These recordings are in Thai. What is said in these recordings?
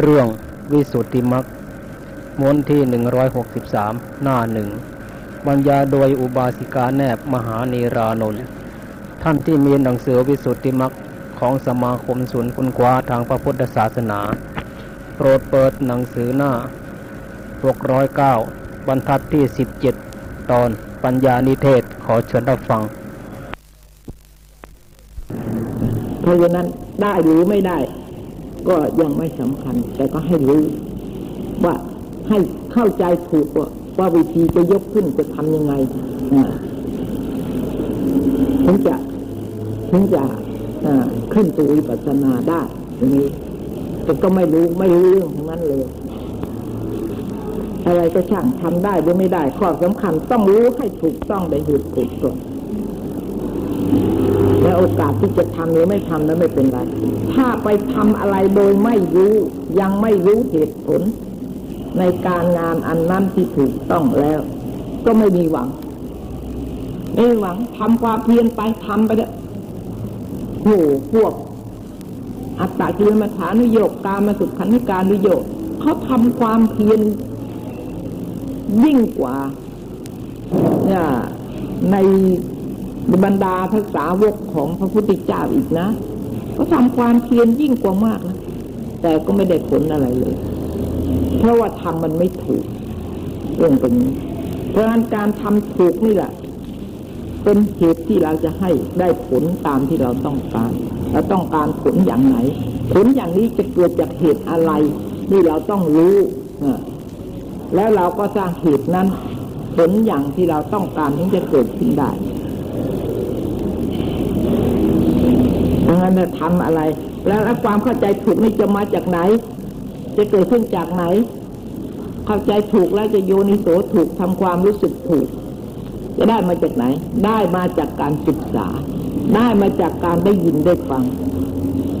เรื่องวิสุทธิมรรคม้วนที่163หน้าหนึ่งบรรยายโดยอุบาสิกาแนบมหาเนรานนท์ท่านที่มีหนังสือวิสุทธิมรรคของสมาคมศูนย์ค้นคว้าทางพระพุทธศาสนาโปรดเปิดหนังสือหน้า609บรรทัดที่17ตอนปัญญานิเทศขอเชิญรับฟังเพราะฉะนั้นได้หรือไม่ได้ก็ยังไม่สำคัญแต่ก็ให้รู้ว่าให้เข้าใจถูกว่าวิธีจะยกขึ้นจะทำยังไงถึงจะขึ้นสู่วิปัสสนาได้อย่างนี้แต่ก็ไม่รู้เรื่องของนั้นเลยอะไรก็ช่างทำได้หรือไม่ได้ข้อสำคัญต้องรู้ให้ถูกต้องได้ถูกกฎก่อนและโอกาสที่จะทำหรือไม่ทำนั้นไม่เป็นไรถ้าไปทำอะไรโดยไม่รู้ยังไม่รู้เหตุผลในการงานอันนั้นที่ถูกต้องแล้วก็ไม่มีหวังทำความเพียรไปทำไปเถอะโหพวกอัตตกิลมัฏฐานุโยคกามสุขันธิการุโยคเขาทำความเพียรยิ่งกว่าในบรรดาภาษาวกของพระพุทธเจ้าอีกนะก็ทำความเพียรยิ่งกว่ามากนะแต่ก็ไม่ได้ผลอะไรเลยเพราะว่าทำมันไม่ถูกเรื่องเป็นนี้เพราะการทำถูกนี่แหละเป็นเหตุที่เราจะให้ได้ผลตามที่เราต้องการผลอย่างไหนผลอย่างนี้จะเกิดจากเหตุอะไรนี่เราต้องรู้แล้วเราก็สร้างเหตุนั้นผลอย่างที่เราต้องการถึงจะเกิดขึ้นได้มันจะทำอะไรแล้วความเข้าใจถูกนี่จะมาจากไหนจะเกิดขึ้นจากไหนเข้าใจถูกแล้วจะโยนิโสถูกทำความรู้สึกถูกจะได้มาจากไหนได้มาจากการศึกษาได้มาจากการได้ยินได้ฟัง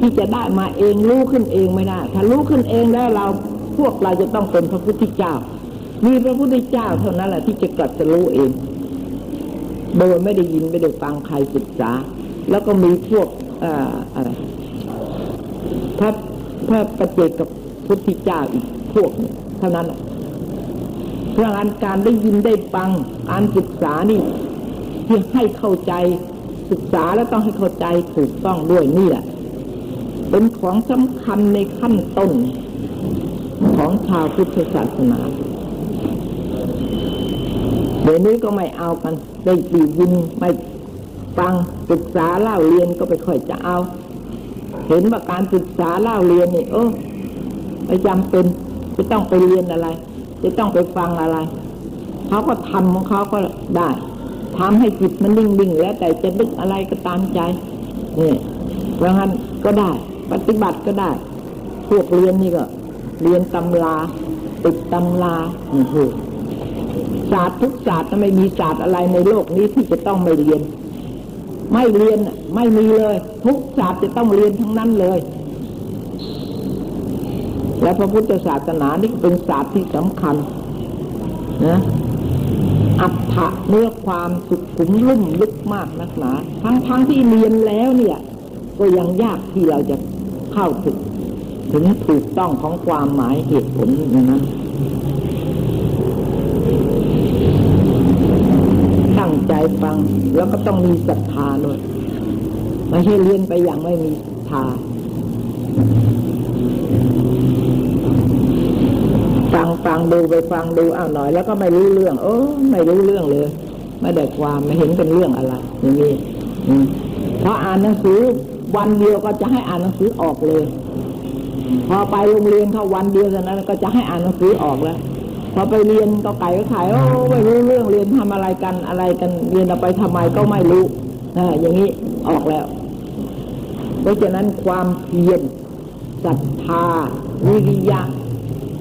ที่จะได้มาเองรู้ขึ้นเองไม่ได้ถ้ารู้ขึ้นเองแล้วพวกเราจะต้องเป็นพระพุทธเจ้ามีพระพุทธเจ้าเท่านั้นแหละที่จะกลับจะรู้เองโดยไม่ได้ยินไม่ได้ฟังใครศึกษาแล้วก็มีพวกอะไรถ้าปฏิเสธกับพุทธเจ้าอีกพวกเท่านั้นเพราะงั้นการได้ยินได้ฟังการศึกษานี่ที่ให้เข้าใจศึกษาแล้วต้องให้เข้าใจถูกต้องด้วยนี่แหละเป็นของสำคัญในขั้นต้นของชาวพุทธศาสนาเดี๋ยวนี้ก็ไม่เอากันได้ยินไม่ฟังศึกษาเล่าเรียนก็ไปค่อยจะเอาเห็นว่าการศึกษาเล่าเรียนนี่ไม่จำเป็นจะต้องไปเรียนอะไรจะต้องไปฟังอะไรเขาก็ทำของเขาก็ได้ทำให้จิตมันนิ่งๆแล้วแต่จะนึกอะไรก็ตามใจนี่เพราะงั้นก็ได้ปฏิบัติก็ได้พวกเรียนนี่ก็เรียนตำราติดตำราศาสตร์ทุกศาสตร์ไม่มีศาสตร์อะไรในโลกนี้ที่จะต้องไม่เรียนไม่มีเลยทุกศาสตร์จะต้องเรียนทั้งนั้นเลยและพระพุทธศาสนานี่เป็นศาสตร์ที่สำคัญนะอัตถะเนื้อความสุขุมลุ่มลึกมากนักหนาทั้งที่เรียนแล้วเนี่ยก็ยังยากที่เราจะเข้าถึงถูกต้องของความหมายเหตุผลอย่างนั้นใจฟังแล้วก็ต้องมีศรัทธาด้วยไม่ใช่เรียนไปอย่างไม่มีศรัทธาฟังดูไปฟังดูเอาหน่อยแล้วก็ไม่รู้เรื่องไม่รู้เรื่องเลยไม่ได้ความไม่เห็นเป็นเรื่องอะไรอย่างนี้เพราะอ่านหนังสือวันเดียวก็จะให้อ่านหนังสือออกเลยพอไปโรงเรียนเท่าวันเดียวเท่านั้นก็จะให้อ่านหนังสือออกแล้วพอไปเรียนก็ไก่ก็ไข่ไม่รู้เรื่องเรียนทำอะไรกันเรียนไปทำไมก็ไม่รู้อย่างนี้ออกแล้วเพราะฉะนั้นความเพียรศรัทธาวิริยะ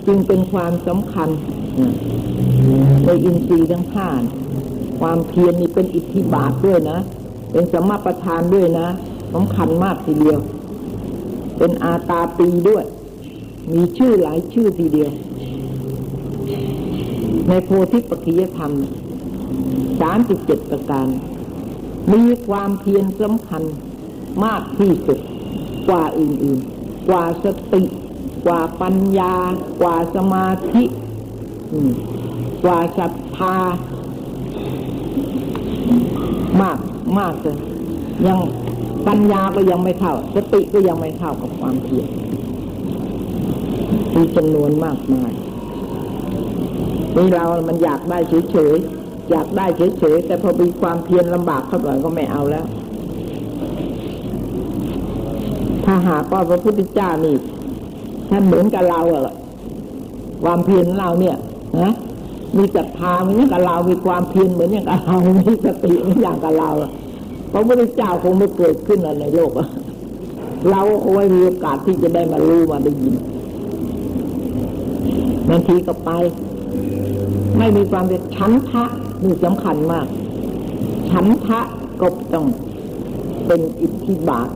จึงเป็นความสำคัญในอินทรีย์ทั้งห้าความเพียรนี่เป็นอิทธิบาทด้วยนะเป็นสัมมาประธานด้วยนะสำคัญมากทีเดียวเป็นอาตาปีด้วยมีชื่อหลายชื่อทีเดียวในโพธิปัจจยธรรม37ประการมีความเพียรสำคัญมากที่สุดกว่าอื่นกว่าสติ กว่าปัญญากว่าสมาธิกว่าศรัทธามากมากเลยยังปัญญาก็ยังไม่เท่าสติก็ยังไม่เท่ากับความเพียรมีจำนวนมากมายนี่เรามันอยากได้เฉยๆอยากได้เฉยๆแต่พอมีความเพียรลำบากเท่าไหร่ก็ไม่เอาแล้วถ้าหากว่าพระพุทธเจ้านี่ท่านเหมือนกับเราอะความเพียรเราเนี่ยนะมีศรัทธาเหมือนกับเรามีความเพียรเหมือนอย่างกับเรามีสติเหมือนอย่างกับเราพระพุทธเจ้าคงไม่เกิดขึ้นในโลกเราคงไม่มีโอกาสที่จะได้มารู้มาได้ยินบางทีก็ไปไม่มีความเป็นฉันทะนี่สำคัญมากฉันทะก็ต้องเป็นอิทธิบาท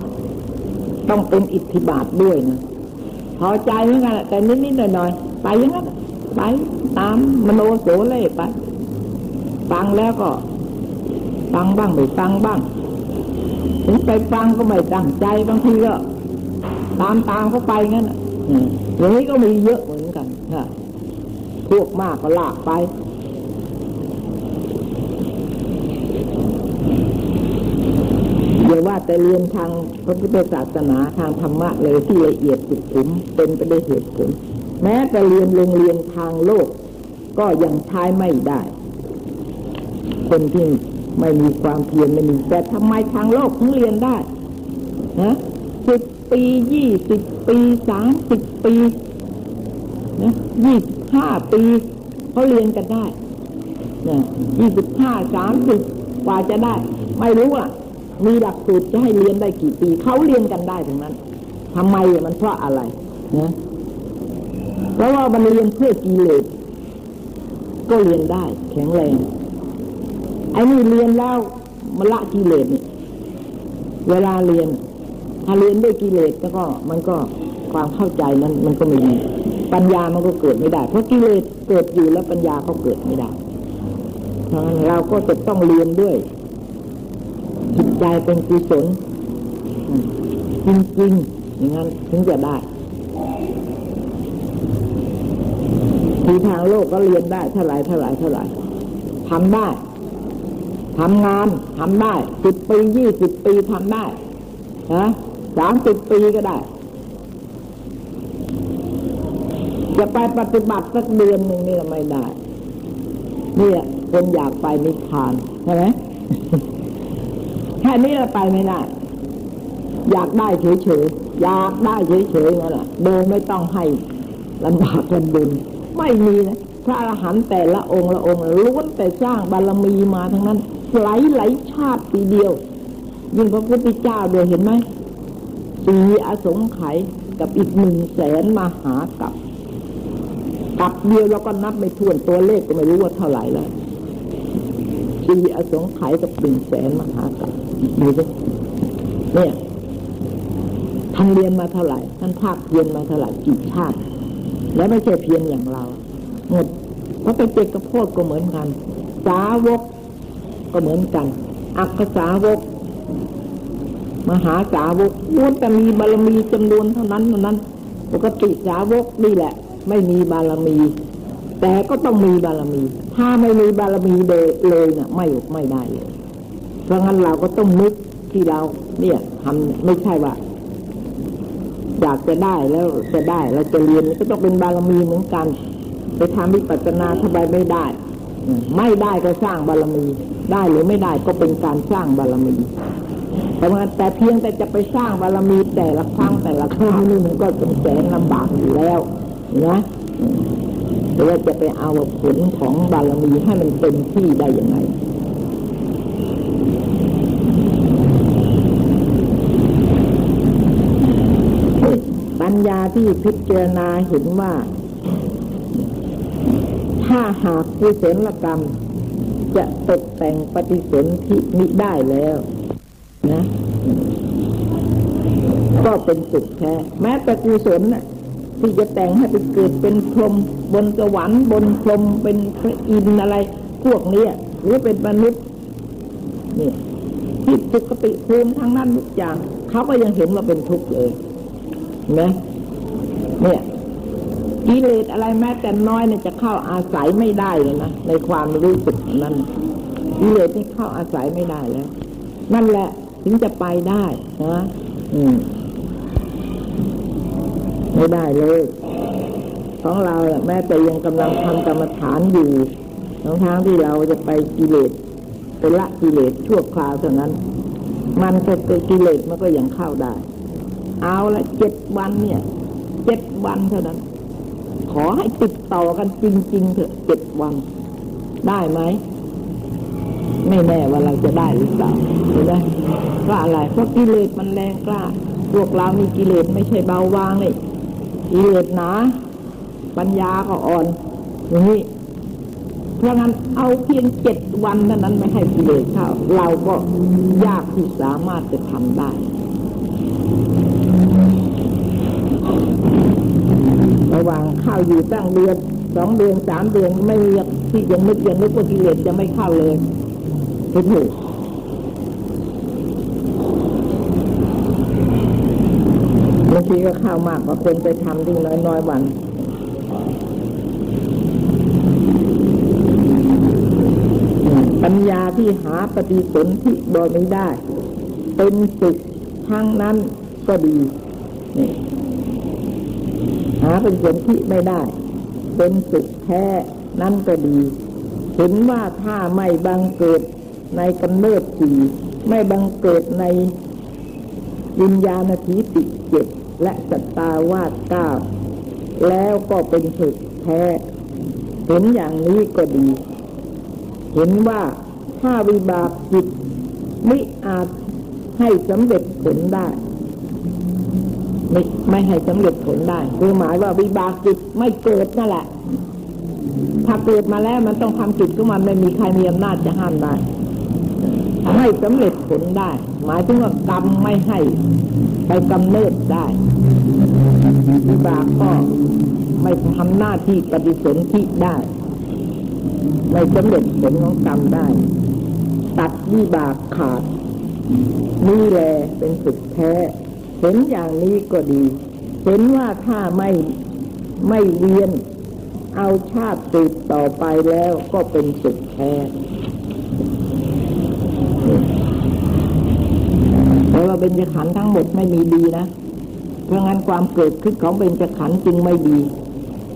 ต้องเป็นอิทธิบาทด้วยนะพอใจเหมือนกันแต่นิดๆหน่อยๆไปอย่างนั้นไปตามมโนโสเลยไปฟังแล้วก็ฟังบ้างไม่ฟังบ้างถึงไปฟังก็ไม่ตั้งใจบางทีก็ตามเขาไปงั้นอย่างนี้ก็มีเยอะเหมือนกันนะพวกมากก็ลากไปแต่ว่าแต่เรียนทางพระพุทธศาสนาทางธรรมะเลยที่ละเอียดสุขุมเป็นไปด้วยเหตุผลแม้แต่เรียนโรงเรียนทางโลกก็ยังใช้ไม่ได้คนที่ไม่มีความเพียรไม่มีแต่ทำไมทางโลกถึงเรียนได้นะ10 ปี20 ปี30 ปีนะ25 ปีเขาเรียนกันได้นะ25 30กว่าจะได้ไม่รู้อ่ะมีหลักสูตรจะให้เรียนได้กี่ปีเขาเรียนกันได้ทั้งนั้นทำไมมันเพราะอะไรนะเพราะว่ามันเรียนเพื่อกิเลสก็เรียนได้แข็งแรงไอ้นี่เรียนแล้วมันละกิเลสนี่เวลาเรียนถ้าเรียนด้วยกิเลสแล้วก็มันก็ความเข้าใจนั้นมันก็ไม่มีปัญญามันก็เกิดไม่ได้เพราะกิเลสเกิดอยู่แล้วปัญญาก็เกิดไม่ได้เพราะฉะนั้นเราก็จะต้องเรียนด้วยจิตใจเป็นกุศลจริงๆอย่างนั้นถึงจะได้ที่ทางโลกก็เรียนได้เท่าไหร่ทำได้ทำงานทำได้10 ปี20 ปีทำได้นะ30 ปีก็ได้จะไปปฏิบัติสักเดือนหนึ่งนี่ไม่ได้นี่คนอยากไปนิพพานใช่ไหมแค่นี้เราไปไม่ได้อยากได้เฉยๆอยากได้เฉยๆนั่นแหละโดยไม่ต้องให้ลำบากลำบนไม่มีนะพระอรหันต์แต่ละองค์ล้วนแต่สร้างบารมีมาทั้งนั้นหลายชาติทีเดียวยิ่งพระพุทธเจ้าด้วยเห็นไหม4 อสงไขยกับอีก 100,000 มหากัปกัปเดียวเราก็นับไม่ถ้วนตัวเลขก็ไม่รู้ว่าเท่าไหร่แล้ว4 อสงไขยกับ 100,000 มหากัปดูสิเนี่ยท่านเรียนมาเท่าไหร่ท่านภาคเพียรมาเท่าไหร่กี่ชาติและไม่ใช่เพียรอย่างเราหมดเพราะเป็นเจกโพธิ์ก็เหมือนกันสาวกก็เหมือนกันอักขสาวกมหาสาวกล้วนแต่มีบารมีจำนวนเท่านั้นปกติสาวกนี่แหละไม่มีบารมีแต่ก็ต้องมีบารมีถ้าไม่มีบารมีเลยน่ะไม่ได้เลยเพราะงั้นเราก็ต้องนึกที่เราเนี่ยทำไม่ใช่ว่าอยากจะได้แล้วจะได้เราจะเรียนก็ต้องเป็นบารมีเหมือนกันไปทำวิปัสสนาทำไมไม่ได้ก็สร้างบารมีได้หรือไม่ได้ก็เป็นการสร้างบารมีแต่เพียงแต่จะไปสร้างบารมีแต่ละครั้งนี่มันก็เป็นแสนลำบากอยู่แล้วนะแต่ว่าจะไปเอาผลของบารมีให้มันเต็มที่ได้ยังไงปัญญาที่พิจารณาเห็นว่าถ้าหากกุศลกรรมจะตกแต่งปฏิสนธิมิได้แล้วนะก็เป็นสุขแท้แม้แต่กุศลน่ะที่จะแต่งให้ไปเกิดเป็นพรหมบนสวรรค์บนพรหมเป็นพระอินทร์อะไรพวกนี้หรือเป็นมนุษย์นี่ที่สุขติภูมิทั้งนั้นทุกอย่างเขาก็ยังเห็นว่าเป็นทุกข์เลยนะเนี่ย กิเลสอะไรแม้แต่น้อยเนี่ยจะเข้าอาศัยไม่ได้เลยนะในความรู้สึกนั้นกิเลสนี่เข้าอาศัยไม่ได้แล้วนั่นแหละถึงจะไปได้นะไม่ได้เลยของเราแม้แต่ยังกำลังทำกรรมฐานอยู่ทั้งที่เราจะไปกิเลสไปละกิเลสชั่วคราวเท่านั้นมันจะไปกิเลสมันก็ยังเข้าได้เอาละ7 วันเนี่ย7 วันเท่านั้นขอให้ติดต่อกันจริงๆเถอะ7 วันได้ไหมไม่แน่ว่าเราจะได้หรือเปล่าเห็นไหมว่าอะไรเพราะกิเลสมันแรงกล้าพวกเรามีกิเลสไม่ใช่เบาบางเลยกิเลสหนาปัญญาก็อ่อนอย่างนี้เพราะงั้นเอาเพียง7 วันเท่านั้นไม่ให้กิเลสเข้าเราก็ยากที่สามารถจะทำได้ระหว่างเข้าอยู่ตั้ง1 เดือน 2 เดือน 3 เดือนไม่มีที่ยังไม่ยังนึกว่ากิเลสจะไม่เข้าเลยไม่ถูกบางทีก็เข้ามากกว่าคนไปทำที่น้อยวันปัญญาที่หาปฏิสนธิโดยไม่ได้เป็นสุขทั้งนั้นก็ดีหาปฏิสนธิไม่ได้เป็นสุขแท้นั้นก็ดีเห็นว่าถ้าไม่บังเกิดในกำเนิด4ไม่บังเกิดในวิญญาณทิติ7และสัตตาวาส9แล้วก็เป็นสุขแท้เห็นอย่างนี้ก็ดีเห็นว่าถ้าวิบากจิตไม่อาจให้สำเร็จผลได้ไม่ให้สำเร็จผลได้คือหมายว่าวิบากจิตไม่เกิดนั่นแหละถ้าเกิดมาแล้วมันต้องทำจิตของมันไม่มีใครมีอำนาจจะห้ามได้ให้สำเร็จผลได้หมายถึงว่ากรรมไม่ให้ไปกำเนิดได้วิบากก็ไม่ทำหน้าที่ปฏิสนธิได้ไม่สำเร็จผลของกรรมได้ตัดวิบากขาดนี่แหละเป็นสุดแท้เห็นอย่างนี้ก็ดีเห็นว่าถ้าไม่เวียนเอาชาติติดต่อไปแล้วก็เป็นสุดแท้แต่ว่าเบญจขันธ์ทั้งหมดไม่มีดีนะเพราะงั้นความเกิดขึ้นของเบญจขันธ์จึงไม่ดี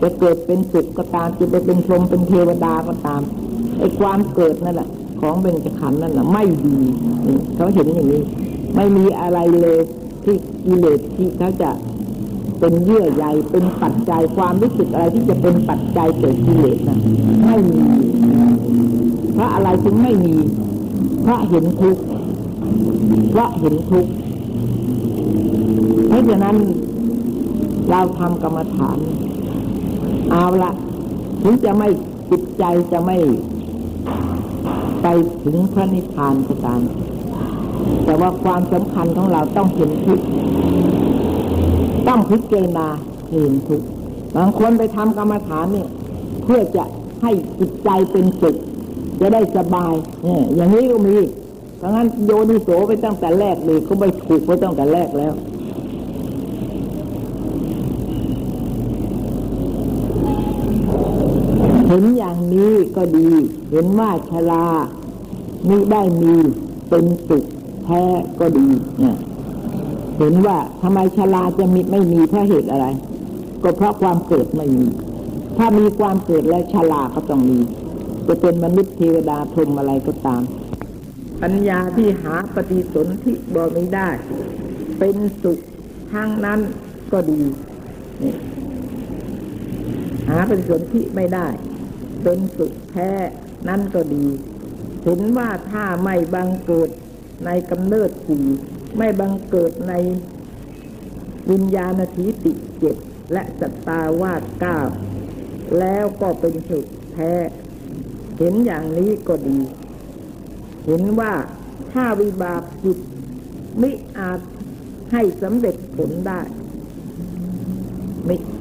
จะเกิดเป็นสุขก็ตามจะไปเป็นพรหมเป็นเทวดาก็ตามไอ้ความเกิดนั่นแหละของเบญจขันธ์นั่นน่ะไม่ดีเขาเห็นอย่างนี้ไม่มีอะไรเลยที่กิเลสที่เขาจะเป็นเยื่อใยเป็นปัจจัยความรู้สึกอะไรที่จะเป็นปัจจัยเกิดกิเลสน่ะไม่มีเพราะอะไรจึงไม่มีเพราะเห็นทุกข์เพราะเห็นทุกข์เพราะฉะนั้นเราทำกรรมฐานเอาละถึงจะไม่จิตใจจะไม่ไปถึงพระนิพพานก็ตามแต่ว่าความสำคัญของเราต้องเห็นทุกข์ต้องพิจารณาเห็นทุกข์บางคนไปทำกรรมฐานเนี่ยเพื่อจะให้จิตใจเป็นสุขจะได้สบายอย่างนี้ก็มีเพราะงั้นโยนิโสไปตั้งแต่แรกเลยเขาไปถูกไปตั้งแต่แรกแล้วเห็นอย่างนี้ก็ดีเห็นว่าชรามิได้มีเป็นสุขแท้ก็ดีเห็นว่าทำไมชราจะมีไม่มีเพราะเหตุอะไรก็เพราะความเกิดไม่มีถ้ามีความเกิดแล้วชราก็ต้องมีจะเป็นมนุษย์เทวดาพรหมอะไรก็ตามปัญญาที่หาปฏิสนธิบ่ไม่ได้เป็นสุขทางนั้นก็ดีหาปฏิสนธิไม่ได้เป็นสุขแท้นั้นก็ดีเห็นว่าถ้าไม่บังเกิดในกำเนิดสี่ไม่บังเกิดในวิญญาณทิติ7และสัตตาวาส9แล้วก็เป็นสุขแท้เห็นอย่างนี้ก็ดีเห็นว่าถ้าวิบากจิตไม่อาจให้สำเร็จผลได้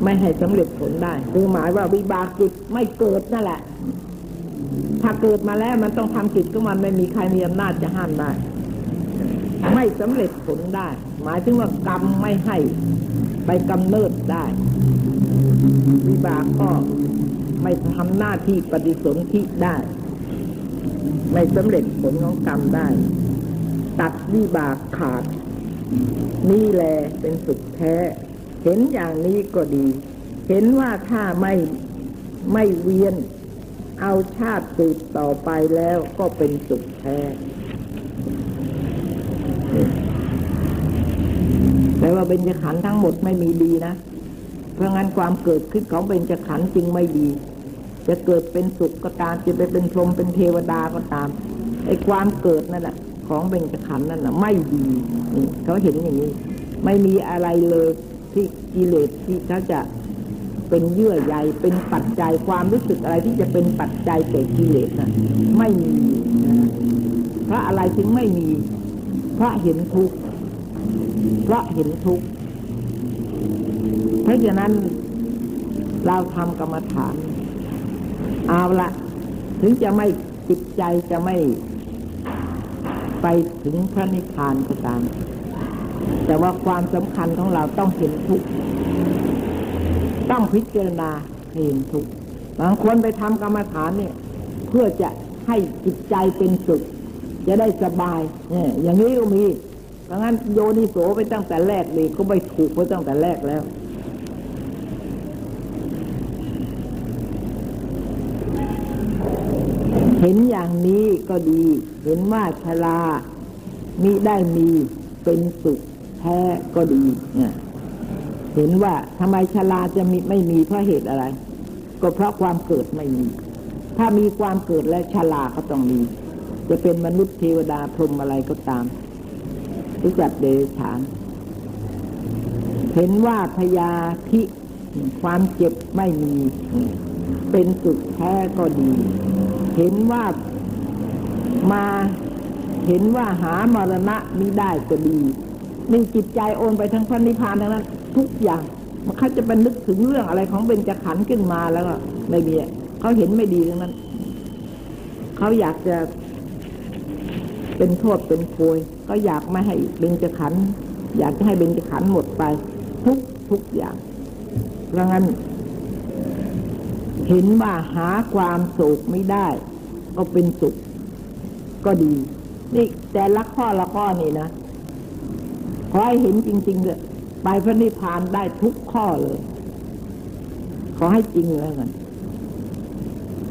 ไม่ให้สำเร็จผลได้คือหมายว่าวิบากจิตไม่เกิดนั่นแหละถ้าเกิดมาแล้วมันต้องทำจิตของมันไม่มีใครมีอำนาจจะห้ามได้ไม่สำเร็จผลได้หมายถึงว่ากรรมไม่ให้ไปกำเนิดได้ วิบากก็ไม่ทำหน้าที่ปฏิสนธิได้ไม่สำเร็จผลของกรรมได้ตัดวิบากขาดนี่แลเป็นสุขแท้เห็นอย่างนี้ก็ดีเห็นว่าถ้าไม่เวียนเอาชาติสืบต่อไปแล้วก็เป็นสุขแท้แต่ว่าเบญจขันธ์ทั้งหมดไม่มีดีนะเพราะงั้นความเกิดขึ้นของเบญจขันธ์จึงไม่ดีจะเกิดเป็นสุขก็ตามจะไปเป็นพรหมเป็นเทวดาก็ตามไอ้ความเกิดนั่นแหละของเบญจขันธ์นั่นน่ะไม่ดีเขาเห็นอย่างนี้ไม่มีอะไรเลยที่กิเลสที่เขาจะเป็นเยื่อใยเป็นปัจจัยความรู้สึกอะไรที่จะเป็นปัจจัยแก่กิเลสนะไม่มีเพราะอะไรถึงไม่มีเพราะเห็นทุกข์เพราะเห็นทุกข์เพราะฉะนั้นเราทำกรรมฐานเอาละถึงจะไม่จิตใจจะไม่ไปถึงพระนิพพานก็ตามแต่ว่าความสำคัญของเราต้องเห็นทุกข์ต้องพิจารณาเห็นทุกข์บางคนไปทำกรรมฐานเนี่ยเพื่อจะให้จิตใจเป็นสุขจะได้สบายเนี่ยอย่างนี้ก็มีเพราะงั้นโยนิโสไปตั้งแต่แรกเลยก็ไม่ถูกไปตั้งแต่แรกแล้วเห็นอย่างนี้ก็ดีเห็นว่าชรามิได้มีเป็นสุขแท้ก็ดีเนี่ยเห็นว่าทำไมชราจะมีไม่มีเพราะเหตุอะไรก็เพราะความเกิดไม่มีถ้ามีความเกิดและชราก็ต้องมีจะเป็นมนุษย์เทวดาพรหมอะไรก็ตามทุกสัตว์เดรัจฉานเห็นว่าพยาธิความเจ็บไม่มีเป็นสุขแท้ก็ดีเห็นว่ามาเห็นว่าหามรณะมิได้ก็ดีมีจิตใจโอนไปทั้งพระนิพพานทั้งนั้นทุกอย่างมันเขาจะไปนึกถึงเรื่องอะไรของเบญจขันธ์ขึ้นมาแล้วก็ไม่มีเขาเห็นไม่ดีทั้งนั้นเขาอยากจะเป็นโทษเป็นโพยก็อยากไม่ให้เบญจขันธ์อยากจะให้เบญจขันธ์หมดไปทุกอย่างเพราะงั้นเห็นว่าหาความสุขไม่ได้ก็เป็นสุขก็ดีนี่แต่ละข้อละข้อนี่นะขอให้เห็นจริงๆเลยไปพระนิพพานได้ทุกข้อเลยขอให้จริงแล้วกัน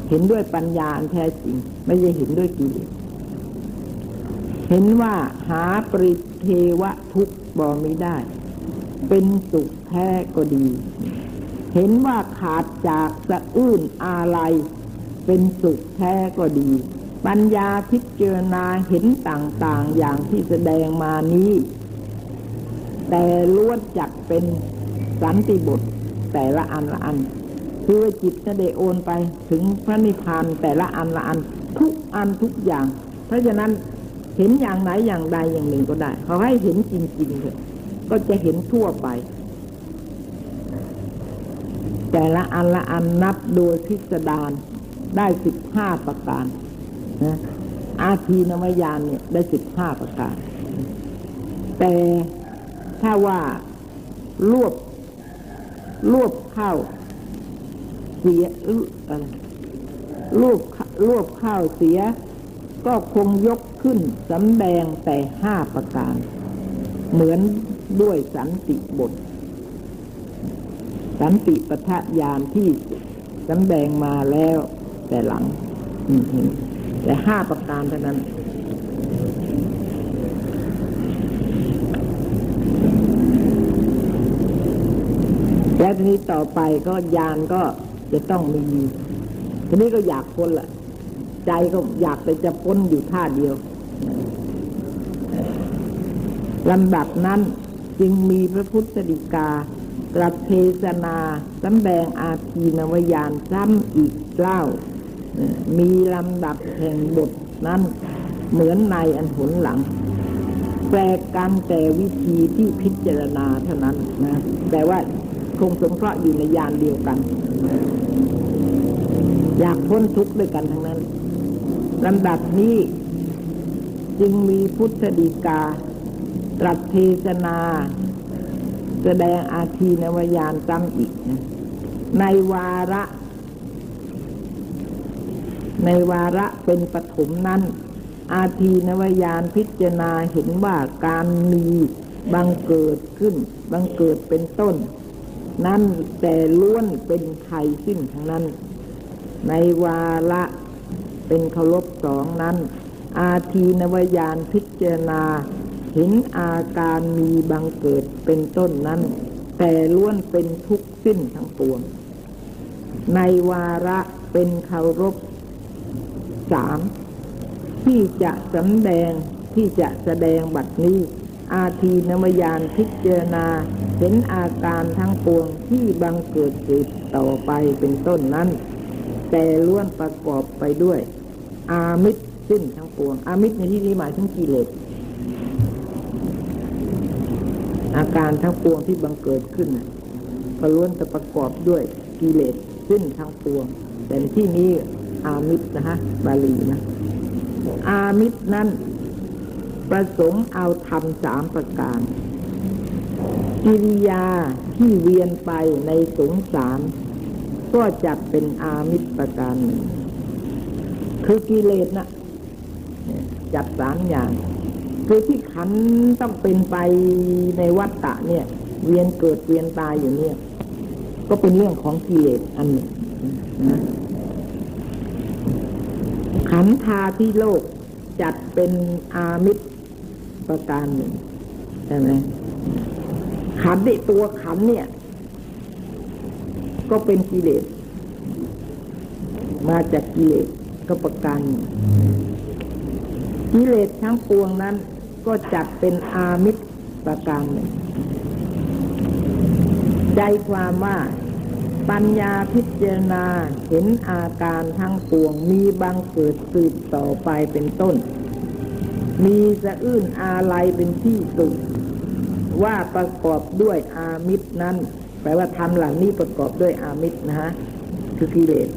เห็นด้วยปัญญาแท้จริงไม่ใช่เห็นด้วยกิเลสเห็นว่าหาปริเทวะทุกข์บ่ไม่ได้เป็นสุขแท้ก็ดีเห็นว่าขาดจากสะอื้นอาลัยเป็นสุขแท้ก็ดีปัญญาพิจารณาเห็นต่างๆอย่างที่แสดงมานี้แต่ล้วนจักเป็นสันติบทแต่ละอันละอันคือจิตจะได้โอนไปถึงพระนิพพานแต่ละอันละอันทุกอันทุกอย่างเพราะฉะนั้นเห็นอย่างไหนอย่างใดอย่างหนึ่งก็ได้เขาให้เห็นจริงๆเถอะก็จะเห็นทั่วไปแต่ละอันละอันนับโดยพิสดารได้15ประการนะอาทีนวายานเนี่ยได้15ประการแต่ถ้าว่ารวบเข้าเสียรวบเข้าเสียก็คงยกขึ้นสำแดงแต่5ประการเหมือนด้วยสันติบทสันติปัฏฐญาณที่สำแดงมาแล้วแต่หลังแต่5ประการเท่านั้นและทีนี้ต่อไปก็ญาณก็จะต้องมีทีนี้ก็อยากพ้นละใจก็อยากไปจะพ้นอยู่ท่าเดียวลำดับนั้นจึงมีพระพุทธฎีกากระเทศนาสำแดงอาทีนวายานซ้ำอีกเล่ามีลำดับแห่งบทนั้นเหมือนในอันหนหลังแปลกันแต่วิธีที่พิจารณาเท่านั้นนะแต่ว่าคงสงเคราะห์อยู่ในยานเดียวกันอยากพ้นทุกข์ด้วยกันทั้งนั้นลำดับนี้จึงมีพุทธฎีกาตรัสเทศนาแสดงอาทีนวายานซ้ำอีก ในวาระเป็นปฐมนั้นอาทีนวญาณพิจารณาเห็นว่าการมีบังเกิดขึ้นบังเกิดเป็นต้นนั่นแต่ล้วนเป็นไทยสิ้นทั้งนั้นในวาระเป็นเคารพสองนั้นอาทีนวญาณพิจารณาเห็นอาการมีบังเกิดเป็นต้นนั้นแต่ล้วนเป็นทุกข์สิ้นทั้งปวงในวาระเป็นเคารพสามที่จะแสดงบัดนี้อาทีนวญาณพิจารณาเห็นอาการทั้งปวงที่บังเกิดสืบต่อไปเป็นต้นนั้นแต่ล้วนประกอบไปด้วยอามิตรสิ้นทั้งปวงอามิตรในที่นี้หมายถึงกิเลสอาการทั้งปวงที่บังเกิดขึ้นก็ล้วนจะประกอบด้วยกิเลสสิ้นทั้งปวงแต่ในที่นี้อามิตรนะฮะบาลีนะอามิตรนั้นประสงค์เอาธรรมสามประการกิริยาที่เวียนไปในสงสารก็จัดเป็นอามิตรประการหนึ่งคือกิเลสนะจัดสามอย่างคือที่ขันต้องเป็นไปในวัฏฏะเนี่ยเวียนเกิดเวียนตายอยู่เนี่ยก็เป็นเรื่องของกิเลสอันหนึ่งนะขันธาที่โลกจัดเป็นอามิตรประการหนึ่งใช่ไหมขันธ์ตัวขันเนี่ยก็เป็นกิเลสมาจากกิเลสก็ประการกิเลสทั้งปวงนั้นก็จัดเป็นอามิตรประการหนึ่งใจความว่าปัญญาพิจารณาเห็นอาการทั้งปวงมีบังเกิดสืบต่อไปเป็นต้นมีสะอื้นอาลัยเป็นที่สุดว่าประกอบด้วยอามิตรนั้นแปลว่าธรรมเหล่านี้ประกอบด้วยอามิตรนะฮะคือกิเลส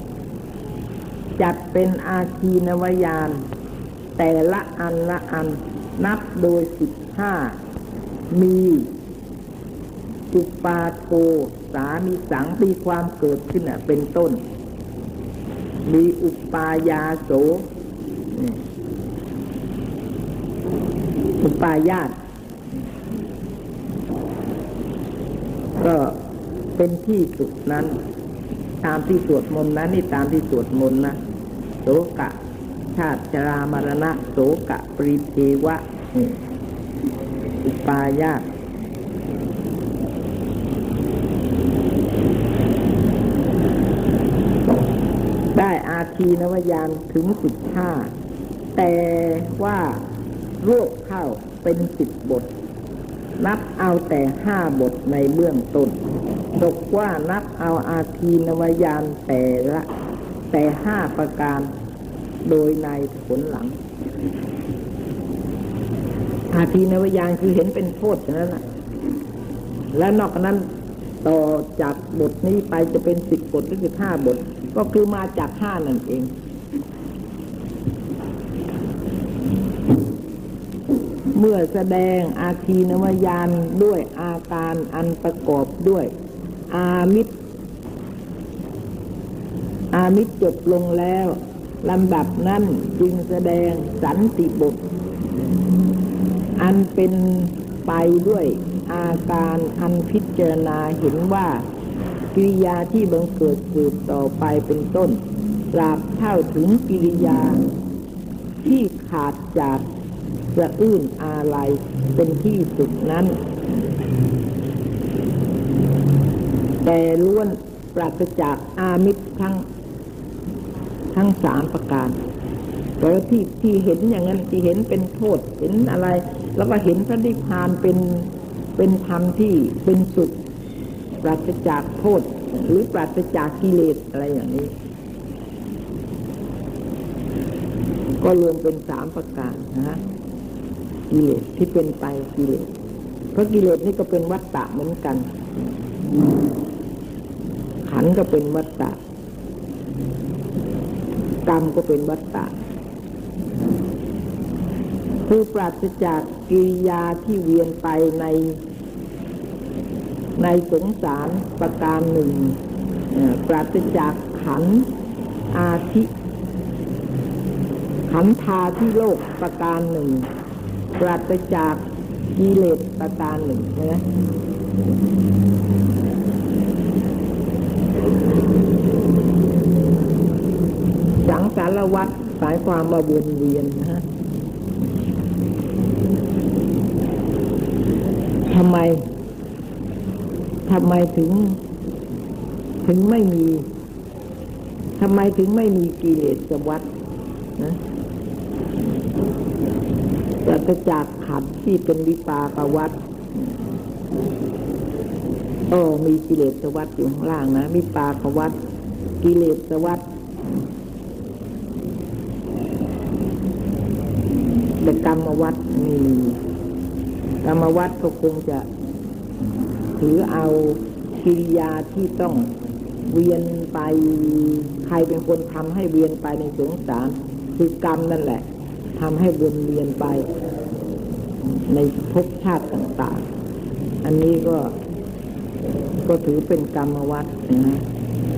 จัดเป็นอาทีนวญาณแต่ละอันละอันนับโดย15มีอุปาโทสามีสังมีความเกิดขึ้นเป็นต้นมีอุปายาโสอุปายาตก็เป็นที่สุดนั้นตามที่สวดมนต์นะนี่ตามที่สวดมนต์นะโสกะชาติชรามรณะโสกะปริเทวะอุปายาตได้อาทีนวญาณถึง15แต่ว่ารวบเข้าเป็น10บทนับเอาแต่5บทในเบื้องต้นตกว่านับเอาอาทีนวญาณแต่5ประการโดยในผลหลังอาทีนวญาณคือเห็นเป็นโทษฉะนั้นแหละและนอกจากนั้นต่อจากบทนี้ไปจะเป็น10บทหรือ15บทก็คือมาจาก5นั่นเองเมื่อแสดงอาทีนวญาณด้วยอาการอันประกอบด้วยอามิตรจบลงแล้วลำดับนั้นจึงแสดงสันติบทอันเป็นไปด้วยอาการอันพิจารณาเห็นว่ากิริยาที่บังเกิดสืบต่อไปเป็นต้นตราบเท่าถึงกิริยาที่ขาดจากสะอื้นอาลัยเป็นที่สุดนั้นแต่ล้วนปราศจากอามิตรทั้งสามประการแต่ที่เห็นอย่างนั้นที่เห็นเป็นโทษเห็นอะไรแล้วก็เห็นพระนิพพานเป็นธรรมที่เป็นสุขปราศจากโทษหรือปราศจากกิเลสอะไรอย่างนี้ก็รวมเป็นสามประการนะกิเลสที่เป็นไปกิเลสเพราะกิเลสนี่ก็เป็นวัฏฏะเหมือนกันขันธ์ก็เป็นวัฏฏะกรรมก็เป็นวัฏฏะคือปราศจากกิริยาที่เวียนไปในสงสารประการหนึ่ง ปราศจากขันธ์อาทิขันธาที่โลกประการหนึ่งปราศจากกิเลสประการหนึ่งนะสังสารวัฏสายความมาวนเวียนนะฮะทำไมถึงไม่มีทำไมถึงไม่มีกิเลสวัฏนะปราศจากขันธ์ที่เป็นวิปากวัฏมีกิเลสวัฏอยู่ข้างล่างนะวิปากวัฏกิเลสวัฏและกรรมวัฏนี่กรรมวัฏก็คงจะถือเอากิริยาที่ต้องเวียนไปใครเป็นคนทำให้เวียนไปในสงสารคือกรรมนั่นแหละทำให้วนเวียนไปในภพชาติต่างๆอันนี้ก็ถือเป็นกรรมวัฏนะ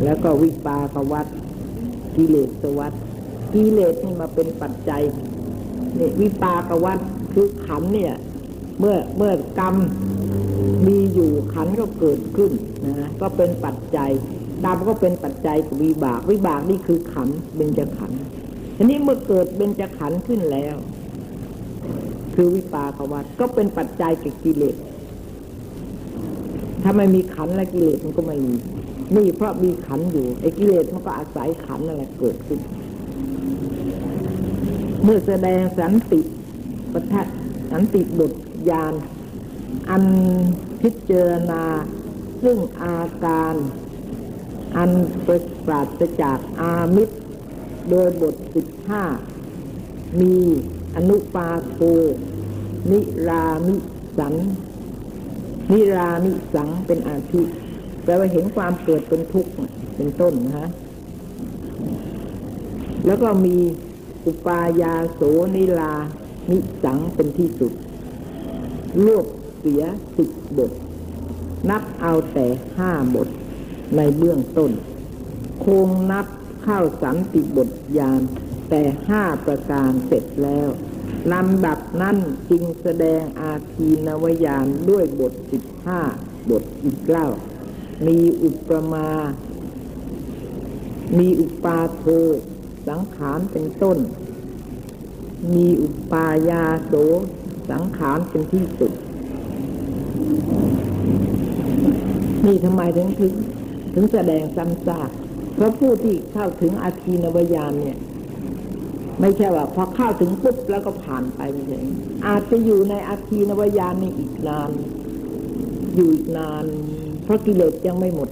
แล้วก็วิปากวัฏกิเลสวัฏกิเลสนี่มาเป็นปัจจัยนี่วิปากวัฏคือขันธ์เนี่ยเมื่อกรรมมีอยู่ขันธ์ก็เกิดขึ้นนะก็เป็นปัจจัยกรรมก็เป็นปัจจัยของวิบากวิบากนี่คือขันธ์เบญจขันธ์อันนี้เมื่อเกิดเบญจขันธ์ขึ้นแล้วคือวิปากวัฏก็เป็นปัจจัยแก่กิเลสถ้าไม่มีขันธ์และกิเลสมันก็ไม่มีนี่เพราะมีขันธ์อยู่ไอ้กิเลสมันก็อาศัยขันธ์นั่นแหละเกิดขึ้นเมื่อแสดงสันติปทะสันติบทญาณอันพิจารณาซึ่งอาการอันประปราศจากอามิตรโดยบท15มีอนุปาโทนิรามิสังเป็นอาทิแปลว่าเห็นความเกิดเป็นทุกข์เป็นต้นนะฮะแล้วก็มีอุปายาโสนิรามิสังเป็นที่สุดรวบเสีย10บทนับเอาแต่5บทในเบื้องต้นคงนับเข้าสันติบทญาณแต่5ประการเสร็จแล้วลำดับนั้นจึงแสดงอาทีนวญาณด้วยบท15บทอีกเล่ามีอุปาโทสังขารเป็นต้นมีอุปายาโสสังขารเป็นที่สุดนี่ทำไมถึงแสดงซ้ำซากเพราะผู้ที่เข้าถึงอาทีนวญาณเนี่ยไม่ใช่ว่าพอเข้าถึงปุ๊บแล้วก็ผ่านไปไม่ใช่อาจจะอยู่ในอาทีนวญาณนี่อีกนานอยู่อีกนานเพราะกิเลสยังไม่หมด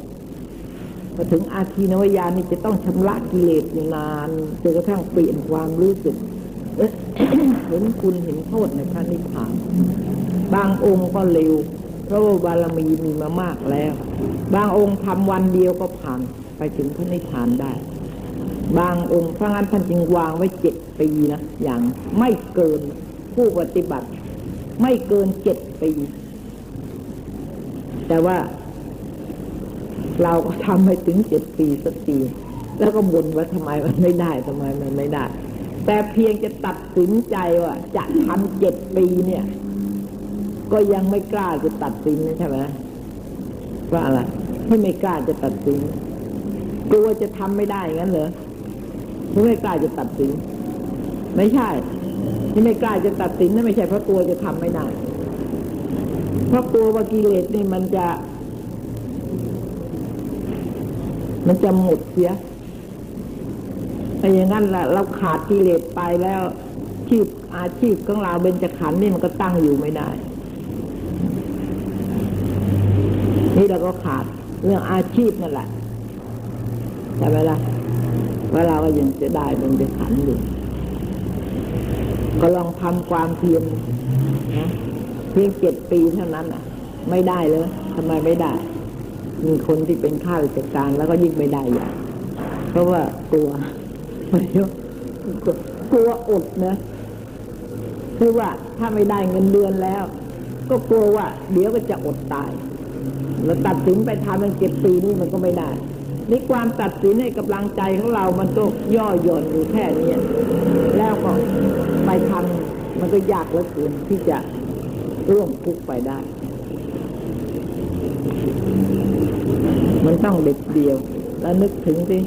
พอถึงอาทีนวญาณนี่จะต้องชำระกิเลสนานจนกระทั่งเปลี่ยนความรู้สึก เห็นคุณเห็นโทษในพระนิพพานบางองค์ก็เร็วเพราะว่าบารมีมีมามากแล้วบางองค์ทำวันเดียวก็ผ่านไปถึงพระนิพพานได้บางองค์พระงั้นท่านจึงวางไว้7ปีนะอย่างไม่เกินผู้ปฏิบัติไม่เกิน7ปีแต่ว่าเราก็ทำให้ถึง7ปีสักทีแล้วก็บ่นว่าทำไมมันไม่ได้ทำไมมันไม่ได้แต่เพียงจะตัดสินใจว่าจะทำ7ปีเนี่ยก็ยังไม่กล้าจะตัดสินใช่ไหมว่าอะไรที่ไม่กล้าจะตัดสินกลัวจะทำไม่ได้งั้นเหรอที่ไม่กล้าจะตัดสินไม่ใช่ที่ไม่กล้าจะตัดสินนั่นไม่ใช่เพราะกลัวจะทำไม่ได้เพราะกลัวว่ากิเลสนี่มันจะหมดเสียแต่อย่างนั้นล่ะเราขาดกิเลสไปแล้วอาชีพของเราเบญจขันธ์นี่มันก็ตั้งอยู่ไม่ได้นี่เราก็ขาดเรื่องอาชีพนั่นแหละใช่ไหมล่ะว่าเราก็ยังจะได้เบญจขันธ์อยู่ก็ลองทำความเพียรนะเพียง7ปีเท่านั้นอ่ะไม่ได้เลยทำไมไม่ได้มีคนที่เป็นข้าราชการแล้วก็ยิ่งไม่ได้ใหญ่เพราะว่ากลัวไม่รู้กลัวอดนะคือว่าถ้าไม่ได้เงินเดือนแล้วก็กลัวว่าเดี๋ยวก็จะอดตายแล้วตัดสินไปทำมัน7 ปีนี่มันก็ไม่ได้ นี่ความตัดสินในกำลังใจของเรามันก็ย่อหย่อนอยู่แค่นี้แล้วก็ไปทำมันก็ยากเหลือเกินที่จะร่วมทุกข์ไปได้มันต้องเด็ดเดี่ยวและนึกถึงสิ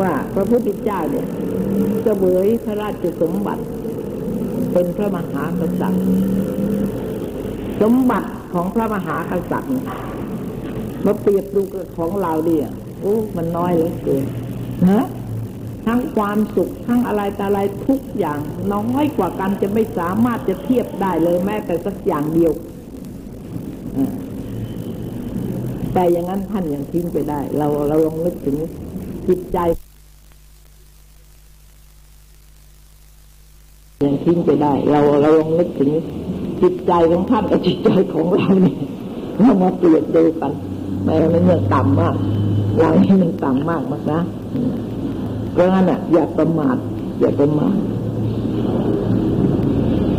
ว่าพระพุทธเจ้าเนี่ยเสวยพระราชสมบัติเป็นพระมหากษัตริย์สมบัติของพระมหากษัตริย์มาเปรียบดูกับของเราเนี่ยโอ้มันน้อยเหลือเกินนะทั้งความสุขทั้งอะไรแต่อะไรทุกอย่างน้อยกว่ากันจะไม่สามารถจะเทียบได้เลยแม้แต่สักอย่างเดียวแต่อย่างนั้นท่านยังทิ้งไปได้เราลองนึกถึงจิตใจยังทิ้งไปได้เราลองนึกถึงจิตใจของท่านกับจิตใจของเราเนี่ยเรามาเปรียบดูกันมันเนี่ยต่ำมากเรานี่มันต่ำมากมากนะเพราะงั้นอ่ะอย่าประมาท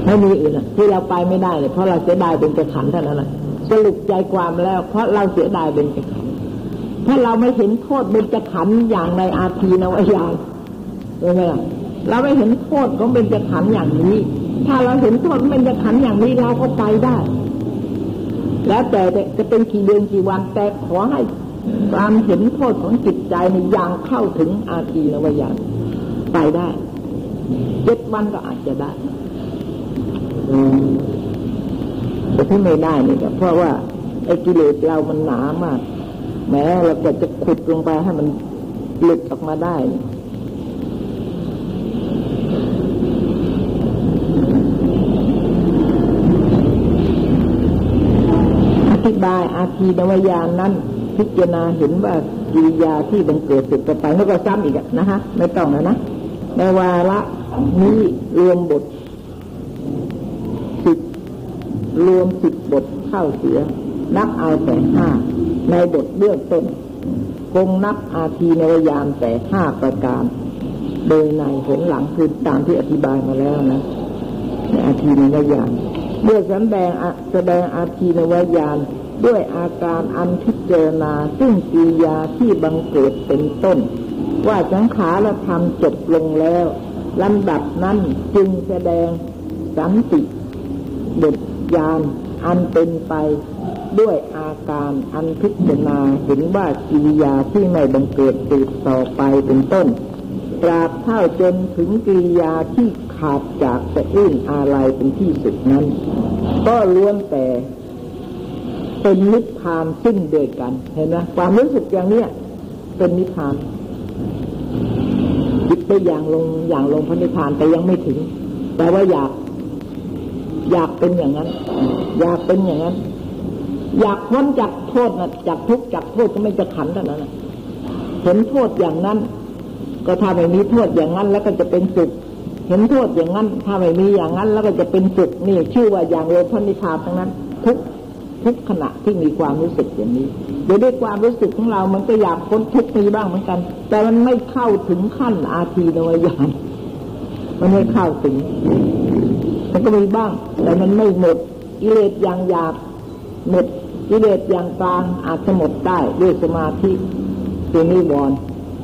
ไม่มีอื่นอ่ะที่เราไปไม่ได้เลยเพราะเราเสียดายเป็นแต่ขันเท่านั้นแหละสรุปใจความแล้วเพราะเราเสียดายเป็นแต่ขันเพราะเราไม่เห็นโทษเป็นแต่ขันอย่างในอาทีนวายานใช่ไหมล่ะเราไม่เห็นโทษของเป็นแต่ขันอย่างนี้ถ้าเราเห็นโทษเป็นแต่ขันอย่างนี้เราก็ไปได้แล้วแต่จะเป็นกี่เดือนกี่วันแต่ขอให้ความเห็นโทษของจิตใจในอย่างเข้าถึงอาทีนวายานไปได้7 วันก็อาจจะได้แต่ที่ไม่ได้นี่ก็เพราะว่าไอ้กิเลสเรามันหนามากแม้เราจะขุดลงไปให้มันหลุดออกมาได้อธิบายอาทีนวายานนั้นพิจารณาเห็นว่ากิริยาที่มันเกิดสืบต่อไปแล้วก็ซ้ำอีกนะฮะไม่ต้องแล้วนะในวาระนี้รวม10 บทเข้าเสียนับเอาแต่5ในบทเบื้องต้นคงนับอาทีนวายานแต่5 ประการโดยในผลหลังคือตามที่อธิบายมาแล้วนะในอาทีนวายานเมื่อแสดงอาทีนวายานด้วยอาการอันพิจารณาซึ่งกิริยาที่บังเกิดเป็นต้นว่าสังขารธรรมจบลงแล้วลำดับนั้นจึงแสดงสันติบทญาณอันเป็นไปด้วยอาการอันพิจารณาเห็นว่ากิริยาที่ไม่บังเกิดสืบต่อไปเป็นต้นตราบเท่าจนถึงกิริยาที่ขาดจากสะอื้นอาลัยเป็นที่สุดนั้นก็ล้วนแต่เป็นนิพพานสิ้นเดียวกันเห็นไหมความรู้สึกอย่างนี้เป็นนิพพานจิตไปอย่างลงพระนิพพานแต่ยังไม่ถึงแต่ว่าอยากเป็นอย่างนั้นอยากเป็นอย่างนั้นอยากพ้นจากโทษนะจากทุกข์จากโทษก็ไม่จะขันเท่านั้นนะเห็นโทษอย่างนั้นก็ถ้าไม่มีโทษอย่างนั้นแล้วก็จะเป็นสุขเห็นโทษอย่างนั้นถ้าไม่มีอย่างนั้นแล้วก็จะเป็นสุขนี่ชื่อว่าอย่างลงพระนิพพานทั้งนั้นทุกขณะที่มีความรู้สึกอย่างนี้โดยด้วยความรู้สึกของเรามันก็อยากพ้นทุกข์มีบ้างเหมือนกันแต่มันไม่เข้าถึงขั้นอาทีนวายานมันไม่เข้าถึงมันก็มีบ้างแต่มันไม่หมดกิเลสอย่างหยาบหมดกิเลสอย่างกลางอาจจะหมดได้ด้วยสมาธิคือนิวรณ์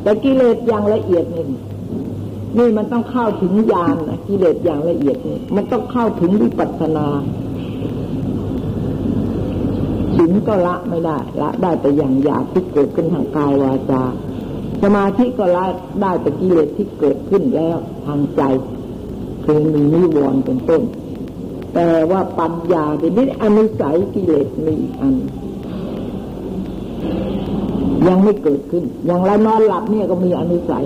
แต่กิเลสอย่างละเอียดนี่มันต้องเข้าถึงญาณกิเลสอย่างละเอียดนี่มันต้องเข้าถึงวิปัสสนาศีลก็ละไม่ได้ละได้แต่อย่างหยาบที่เกิดขึ้นทางกายวาจาสมาธิก็ละได้แต่กิเลสที่เกิดขึ้นแล้วทางใจคือมีนิวรณ์เป็นต้นแต่ว่าปัญญาเดี๋ยวนี้อนุสัยกิเลสมีอีกอันยังไม่เกิดขึ้นอย่างเรานอนหลับเนี่ยก็มีอนุสัย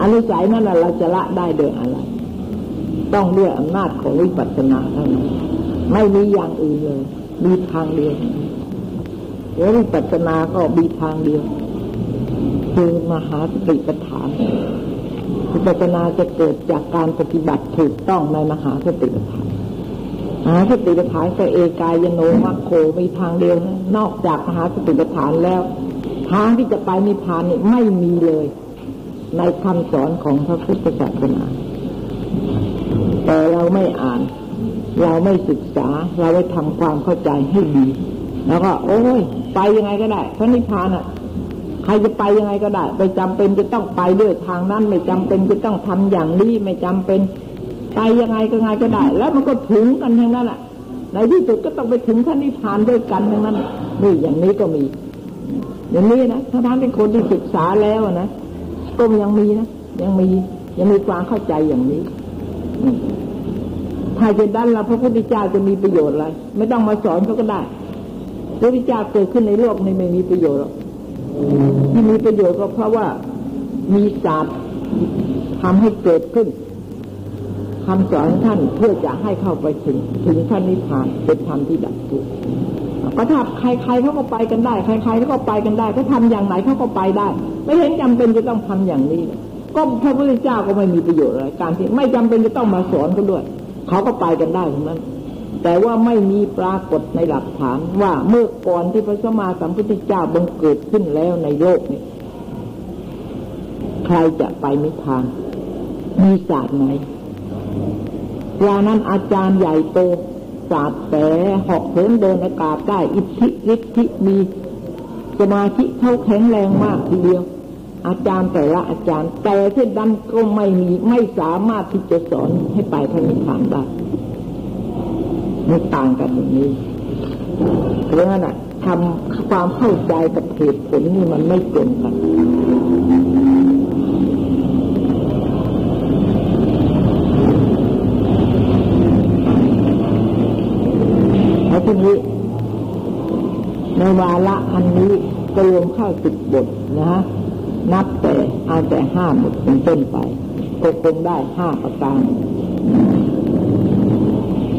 นั่นแหละเราจะละได้โดยอะไรต้องด้วยอำนาจของวิปัสสนาเท่านั้นไม่มีอย่างอื่นเลยมีทางเดียวแล้ววิปัสสนาก็มีทางเดียวคือมหาสติปัฏฐานวิปัสสนาจะเกิดจากการปฏิบัติถูกต้องในมหาสติปัฏฐานมหาสติปัฏฐานก็เอกายโนมัคโคมีทางเดียวนอกจากมหาสติปัฏฐานแล้วทางที่จะไปนิพพานนี่ไม่มีเลยในคำสอนของพระพุทธศาสนาแต่เราไม่อ่านเราไม่ศึกษาเราไม่ทำความเข้าใจให้ดีแล้วก็โอ้ยไปยังไงก็ได้พระนิพพานอ่ะ ครจะไปยังไงก็ได้ไม่จำเป็นจะต้องไปด้วยทางนั้นไม่จำเป็นจะต้องทำอย่างนี้ไม่จำเป็นไปยังไงก็ไงก็ได้แล้วมันก็ถึงกันทั้งนั้นแหละในที่สุดก็ต้องไปถึงพระนิพพานด้วยกันทั้งนั้นนี่อย่างนี้ก็มีอย่างนี้นะถ้าท่านเป็นคนที่ศึกษาแล้วนะก็ยังมีนะยังมีความเข้าใจอย่างนี้ถ้าจะดันเราพระพุทธเจ้าจะมีประโยชน์อะไรไม่ต้องมาสอนเขาก็ได้พระพุทธเจ้าเกิดขึ้นในโลกนี้ไม่มีประโยชน์หรอกที่มีประโยชน์ก็เพราะว่ามีศาสตร์ทำให้เกิดขึ้นคำสอนท่านเพื่อจะให้เข้าไปถึงพระนิพพานเป็นธรรมที่ดับทุกข์ก็ถ้าใครๆเขาก็ไปกันได้ใครๆเขาก็ไปกันได้เขาทำอย่างไหนเขาก็ไปได้ไม่เห็นจำเป็นจะต้องทำอย่างนี้ก็พระพุทธเจ้าก็ไม่มีประโยชน์อะไรการที่ไม่จำเป็นจะต้องมาสอนเขาด้วยเขาก็ไปกันได้ทั้งนั้นแต่ว่าไม่มีปรากฏในหลักฐานว่าเมื่อก่อนที่พระสัมมาสัมพุทธเจ้าบังเกิดขึ้นแล้วในโลกนี้ใครจะไปนิพพานมีศาสตร์ไหนเวลานั้นอาจารย์ใหญ่โตศาสตร์แต่หอกเหินเดินอากาศได้อิทธิฤทธิมีสมาธิเท่าแข็งแรงมากทีเดียวอาจารย์แต่ละอาจารย์แต่ที่ดันก็ไม่สามารถที่จะสอนให้ไปพระนิพพานได้มันต่างกันอย่างนี้เพราะงั้นทำความเข้าใจกับเหตุผลนี่มันไม่ตรงกันแล้วทีนี้ในวาระอันนี้รวมเข้า10บทนะฮะนับแต่เอาแต่5บทเป็นต้นไปก็คงได้5ประการ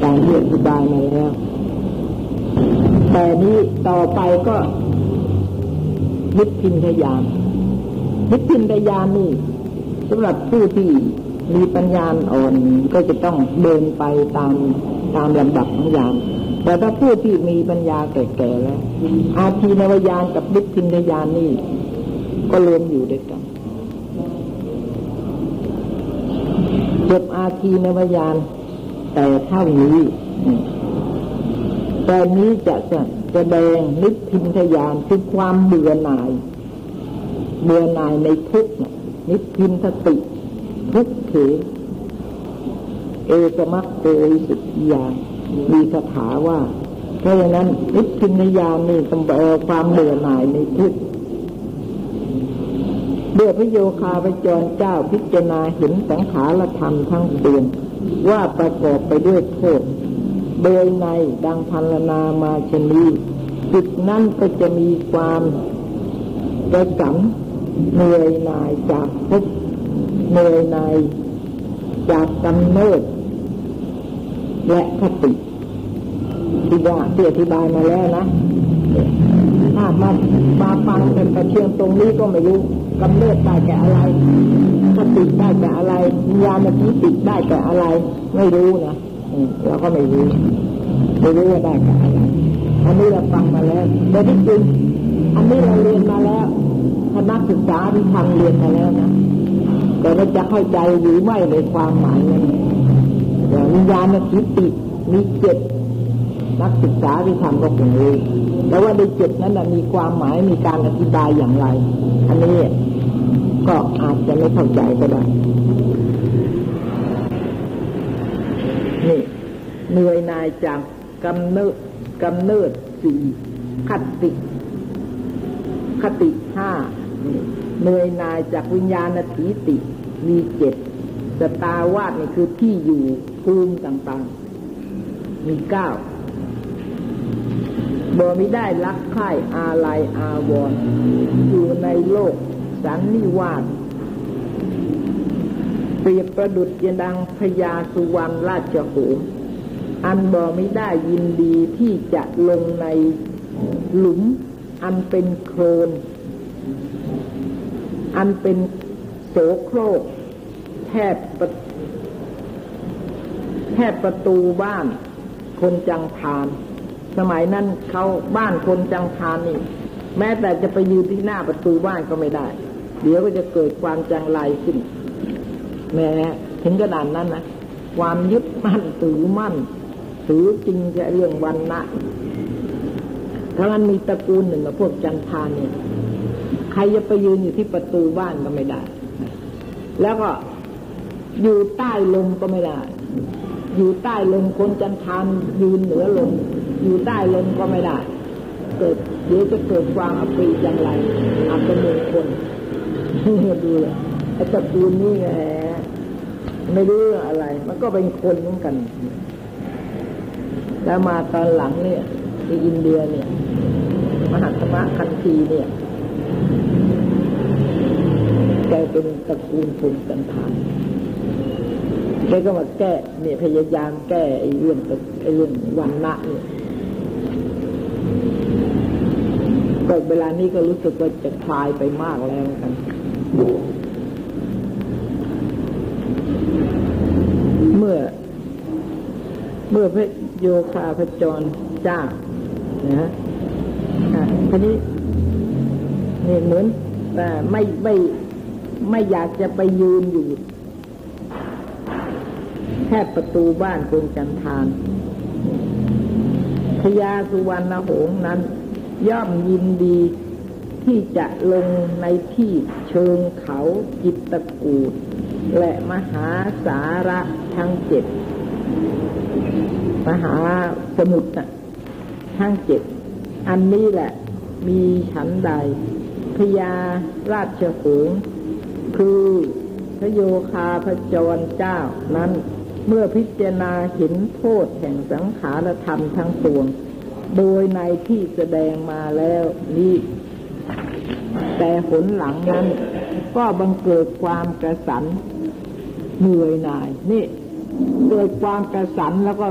การที่อธิบายมาแล้วแต่นี้ต่อไปก็นิพพินธญาณนิพพินธญาณนี่สำหรับผู้ที่มีปัญญาอ่อนก็จะต้องเดินไปตามลำดับของญาณแต่ถ้าผู้ที่มีปัญญาแก่ๆแล้วอาทีนวญาณกับนิพพินธญาณนี่ก็รวมอยู่ด้วยกันจบอาทีนวญาณแต่เท่านี้ตอนนี้จะแสดงนิพพินธญาณคือความเบื่อหน่ายในทุกข์นิพพินสติทุกข์เถเอสมัคโควิสุทธิญาณมีคาถาว่าเพราะฉะนั้นนิพพินธญาณนี่ต้องแปลความเบื่อหน่ายในทุกข์ด้วยพระโยคาพจรเจ้าพิจารณาเห็นสังขารธรรมทั้งปวงว่าประกอบไปด้วยโทษเบื่อในดังพรรณนามาชนีจิตนั้นก็จะมีความกระสันเหนื่อยหน่ายจากทุกข์เหนื่อยหน่ายจากกำเนิดและคติที่อธิบายมาแล้วนะถ้ามาฟังเป็นประเชียงตรงนี้ก็ไม่รู้กำเนิดได้แก่อะไรคติได้แก่อะไรญาณทิฏฐิได้แก่อะไรไม่รู้นะเราก็ไม่รู้ว่าได้แก่อะไรอันนี้เราฟังมาแล้วแต่ที่จริงอันนี้เราเรียนมาแล้วคณะศึกษาที่ทำเรียนมาแล้วนะแต่เราจะเข้าใจหรือไม่ในความหมายนั้นญาณทิฏฐิมีเจ็ดนักศึกษาที่ทำก็คงรู้แต่ว่าในเจ็ดนั้นมีความหมายมีการอธิบายอย่างไรอันนี้ก็อาจจะไม่เข้าใจก็ได้นี่เหนื่อยหน่ายจากกำเนิด4คติ5เหนื่อยหน่ายจากวิญญาณทิฏฐิมี7สตาวาสนี่คือที่อยู่ภูมิต่างๆมี9บ่มิได้รักใคร่อาลัยอาวรณ์อยู่ในโลกสันนิวาสเปรียบประดุจดังพญาสุวรรณราชโหมอันบ่มิได้ยินดีที่จะลงในหลุมอันเป็นโคลนอันเป็นโสโครกแทบประตูบ้านคนจังทานสมัยนั้นเขาบ้านคนจังทานนี่แม้แต่จะไปยืนที่หน้าประตูบ้านก็ไม่ได้เดี๋ยวก็จะเกิดความจังไรขึ้นแม้ถึงกระนั้นนะความยึดมั่นถือจริงจะเรื่องวรรณะเพราะงั้นมีตระกูลหนึ่งกับพวกจังทานเนี่ย ใครจะไปยืนอยู่ที่ประตูบ้านก็ไม่ได้แล้วก็อยู่ใต้ลมก็ไม่ได้อยู่ใต้ลมคนจันทานยืนเหนือลมอยู่ใต้ลมก็ไม่ได้เกิดเดี๋ยวจะเกิดความอับปีจังไรอับเป็นมงคลดูเลยไอ้ตระกูลนี่แหละไม่รู้อะไรมันก็เป็นคนเหมือนกันแล้วมาตอนหลังเนี่ยที่อินเดียเนี่ยมหัตตมะคันธีเนี่ยแกเป็นตระกูลพงศ์สันธานแกก็มาแก้เนี่ยพยายามแก้ไอ้เรื่องวรรณะเนี่ยก็เวลานี้ก็รู้สึกว่าจะคลายไปมากแล้วกันเมื่อพระโยคาพจรเจ้านะทีนี้นี่เหมือนไม่อยากจะไปยืนอยู่แค่ประตูบ้านคุณจันทานพญาสุวรรณหงส์นั้นย่อมยินดีที่จะลงในที่เชิงเขาจิตตกูฏและมหาสาระทั้งเจ็ดมหาสมุทรทั้งเจ็ดอันนี้แหละมีฉันใดพญาราชหงส์คือพระโยคาพจรเจ้านั้นเมื่อพิจารณาเห็นโทษแห่งสังขารธรรมทั้งปวงโดยในที่แสดงมาแล้วนี้แต่ผลหลังนั้นก็บังเกิดความกระสันเหนื่อยหน่ายนี่เกิดความกระสันแล้วก็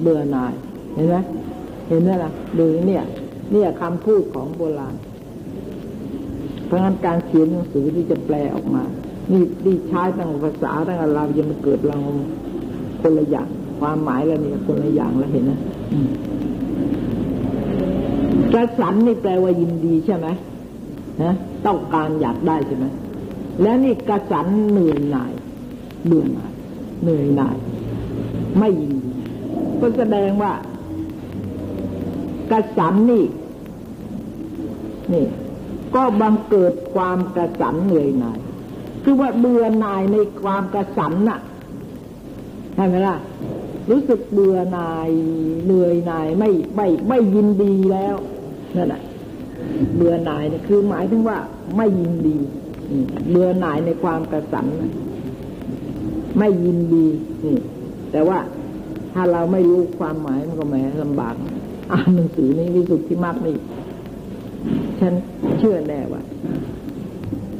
เบื่อหน่ายเห็นไหมล่ะดูเนี่ยคำพูดของโบราณเพราะงั้นการเขียนหนังสือที่จะแปลออกมานี่ดีใช้ตั้งภาษาตั้งเรายังมาเกิดเราคนละอย่างความหมายแล้วนี่คนละอย่างแล้วเห็นนะกระสันนี่แปลว่ายินดีใช่ไหมนะต้องการอยากได้ใช่ไหมแล้วนี่กระสันเหนื่อยหน่ายเบื่อหน่ายเหนื่อยหน่ายไม่ยินดีก็แสดงว่ากระสันนี่ก็บังเกิดความกระสันเหนื่อยหน่ายคือว่าเบื่อหน่ายในความกระสันน่ะใช่ไหมล่ะรู้สึกเบื่อหน่ายเหนื่อยหน่ายไม่ยินดีแล้วนั่นแหละเบื่อหน่ายเนี่ยคือหมายถึงว่าไม่ยินดีเบื่อหน่ายในความกระสันไม่ยินดีนี่แต่ว่าถ้าเราไม่รู้ความหมายมันก็แหมลำบากอ่านหนังสือนี้วิสุทธิมรรคนี่ฉันเชื่อแน่ว่า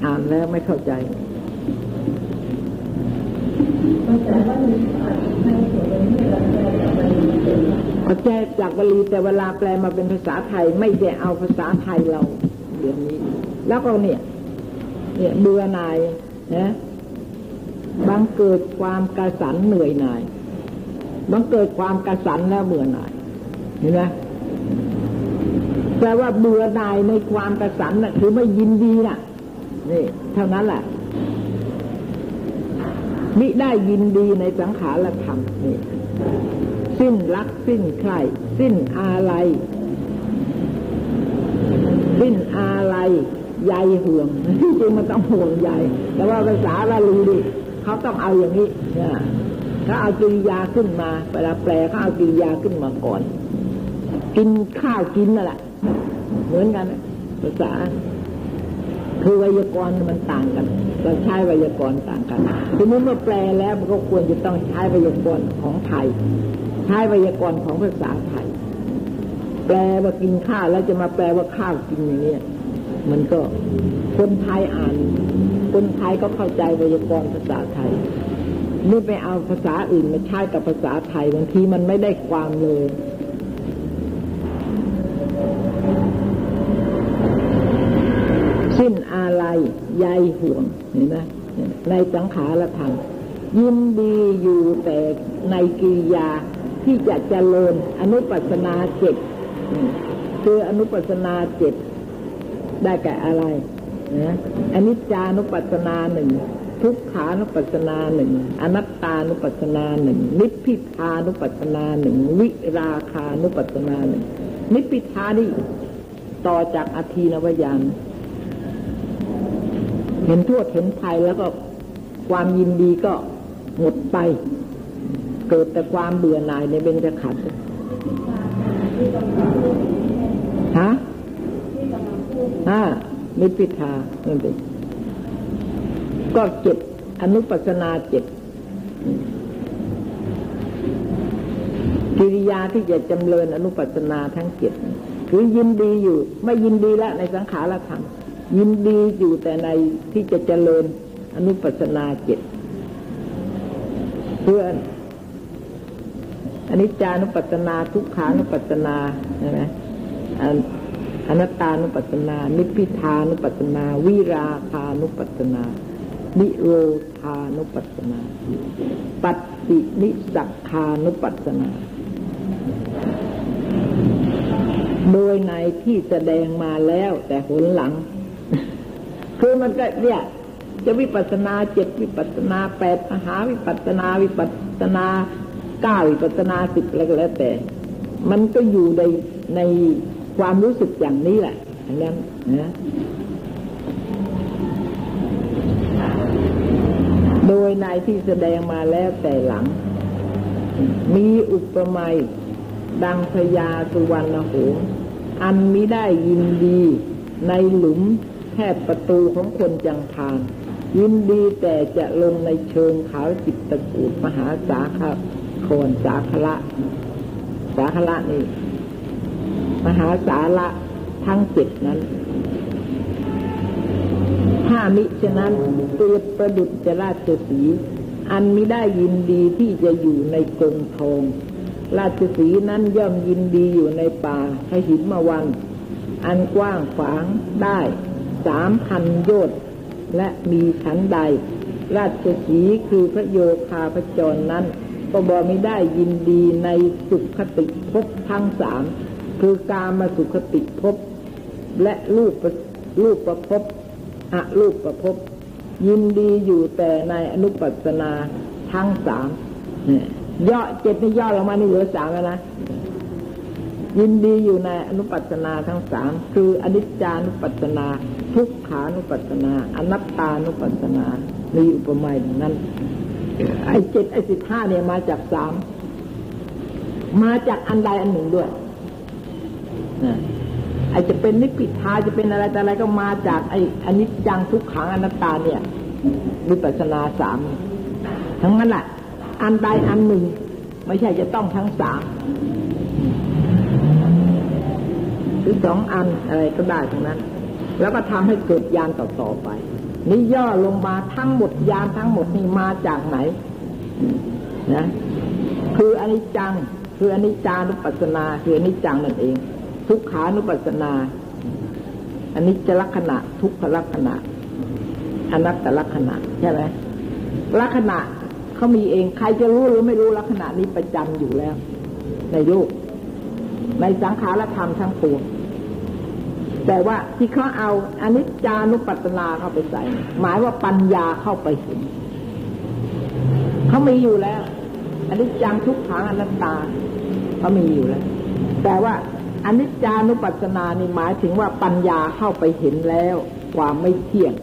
อ่านแล้วไม่เข้าใจเขาแก้จากบาลีแต่เวลาแปลมาเป็นภาษาไทยไม่ได้เอาภาษาไทยเราเดี๋ยวนี้แล้วก็เนี่ยเบื่อหน่ายนะบังเกิดความกระสันเหนื่อยหน่ายบังเกิดความกระสันแล้วเบื่อหน่ายเห็นไหมแปลว่าเบื่อหน่ายในความกระสันน่ะคือไม่ยินดีน่ะนี่เท่านั้นแหละมิได้ยินดีในสังขารธรรมนี่สิ้นรักสิ้นใคร่สิ้นอาลัยใยห่วงที่จริงมันต้องห่วงใยแต่ว่าภาษาบาลีดิเขาต้องเอาอย่างนี้เขาเอากิริยาขึ้นมาเวลาแปลเขาเอากิริยาขึ้นมาก่อนกินข้าวกินนั่นแหละเหมือนกันภาษาคือไวยากรณ์มันต่างกันเราใช้ไวยากรณ์ต่างกันทีนี้เมื่อแปลแล้วมันก็ควรจะต้องใช้ไวยากรณ์ของไทยใช้ไวยากรณ์ของภาษาไทยแปลว่ากินข้าวแล้วจะมาแปลว่าข้าวกินอย่างนี้มันก็คนไทยอ่านคนไทยก็เข้าใจไวยากรณ์ภาษาไทยนี่ไปเอาภาษาอื่นมาใช้กับภาษาไทยบางทีมันไม่ได้ความเลยสิ้นอาลัยใยห่วงเห็นไหมในสังขารธรรมยินดีอยู่แต่ในกิริยาที่จะเจริญอนุปัสสนาเจ็ดคืออนุปัสสนาเจ็ดได้แก่อะไรนะอนิจจานุปัสสนาหนึ่งทุกขานุปัสสนาหนึ่งอนัตตานุปัสสนาหนึ่งนิพพิทานุปัสสนาหนึ่งวิราคานุปัสสนาหนึ่งนิพพิทานี่ต่อจากอทีนวญาณ เห็นโทษเห็นภัยแล้วก็ความยินดีก็หมดไปเกิดแต่ความเบื่อหน่ายในเบญจขันธ์ฮะนิพพิทานั่นเองก็เจ็ดอนุปัสสนาเจ็ดกิริยาที่จะจำเริญอนุปัสสนาทั้งเจ็ดคือยินดีอยู่ไม่ยินดีละในสังขารธรรมยินดีอยู่แต่ในที่จะเจริญอนุปัสสนาเจ็ดเพื่อนอนิจจานุปัสสนาทุกขานุปัสสนาใช่ไหมอนัตตานุปัสสนานิพพิทานุปัสสนาวิราคานุปัสสนานิโรธานุปัสสนาปัสสินิสักขานุปัสสนาโดยในที่แสดงมาแล้วแต่หนหลัง คือมันก็เนี่ยจะวิปัสสนาเจ็ดวิปัสสนาแปดมหาวิปัสสนาวิปัสสนาเก้าวิปัสสนาสิบอะไรก็แล้วแต่มันก็อยู่ในความรู้สึกอย่างนี้แหละอย่างนั้นนะโดยในที่แสดงมาแล้วแต่หลังมีอุปมาดังพญาสุวรรณหงส์อันมิได้ยินดีในหลุมแทบประตูของคนจังทานยินดีแต่จะลงในเชิงเขาจิตตะกูดมหาสาครสาคระนี่มหาสาระทั้งเจ็ดนั้นถ้ามิฉะนั้นเปรียบประดุจจราชสีห์อันมิได้ยินดีที่จะอยู่ในกรงทองราชสีห์นั้นย่อมยินดีอยู่ในป่าหิมวันอันกว้างขวางได้3,000 โยชน์และมีชั้นใดราชสีห์คือพระโยคาพจรนั้นก็บ่มิได้ยินดีในสุขติภพทั้ง3คือกามสุขติภพและรูปภพอรูปภพยินดีอยู่แต่ในอนุปัสสนาทั้ง3เนี่ยย่อเจ็ดนี่ย่อลงมานี่เหลือสามแล้วนะยินดีอยู่ในอนุปัสสนาทั้งสามคืออนิจจานุปัสสนาทุกขานุปัสสนาอนัตตานุปัสสนามีอุปมาอย่างนั้นไอ้เจ็ดไอ้สิบห้าเนี่ยมาจากสามมาจากอันใดอันหนึ่งด้วยไอ้จะเป็นนิพพิทาจะเป็นอะไรแต่อะไรก็มาจากไอ้อนิจจังทุกขังอนัตตาเนี่ยวิปัสสนาสามทั้งนั้นแหละอันใดอันหนึ่งไม่ใช่จะต้องทั้งสามหรือสองอันอะไรก็ได้ทั้งนั้นแล้วก็ทำให้เกิดญาณต่อๆไปนี่ย่อลงมาทั้งหมดญาณทั้งหมดนี่มาจากไหนนะคืออนิจจังคืออนิจจานุปัสสนาคืออนิจจังนั่นเองทุกขานุปัสสนาอนิจจลักษณะทุกขลักษณะอนัตตลักษณะใช่ไหมลักษณะเขามีเองใครจะรู้หรือไม่รู้ลักษณะนี้ประจำอยู่แล้วในโลกในสังขารธรรมทั้งปวงแต่ว่าที่เขาเอาอนิจจานุปัสสนาเข้าไปใส่หมายว่าปัญญาเข้าไปเห็นเขามีอยู่แล้วอนิจจังทุกขังอนัตตาเขามีอยู่แล้วแต่ว่าอนิจจานุปัสสนานี่หมายถึงว่าปัญญาเข้าไปเห็นแล้วความไม่เที่ยง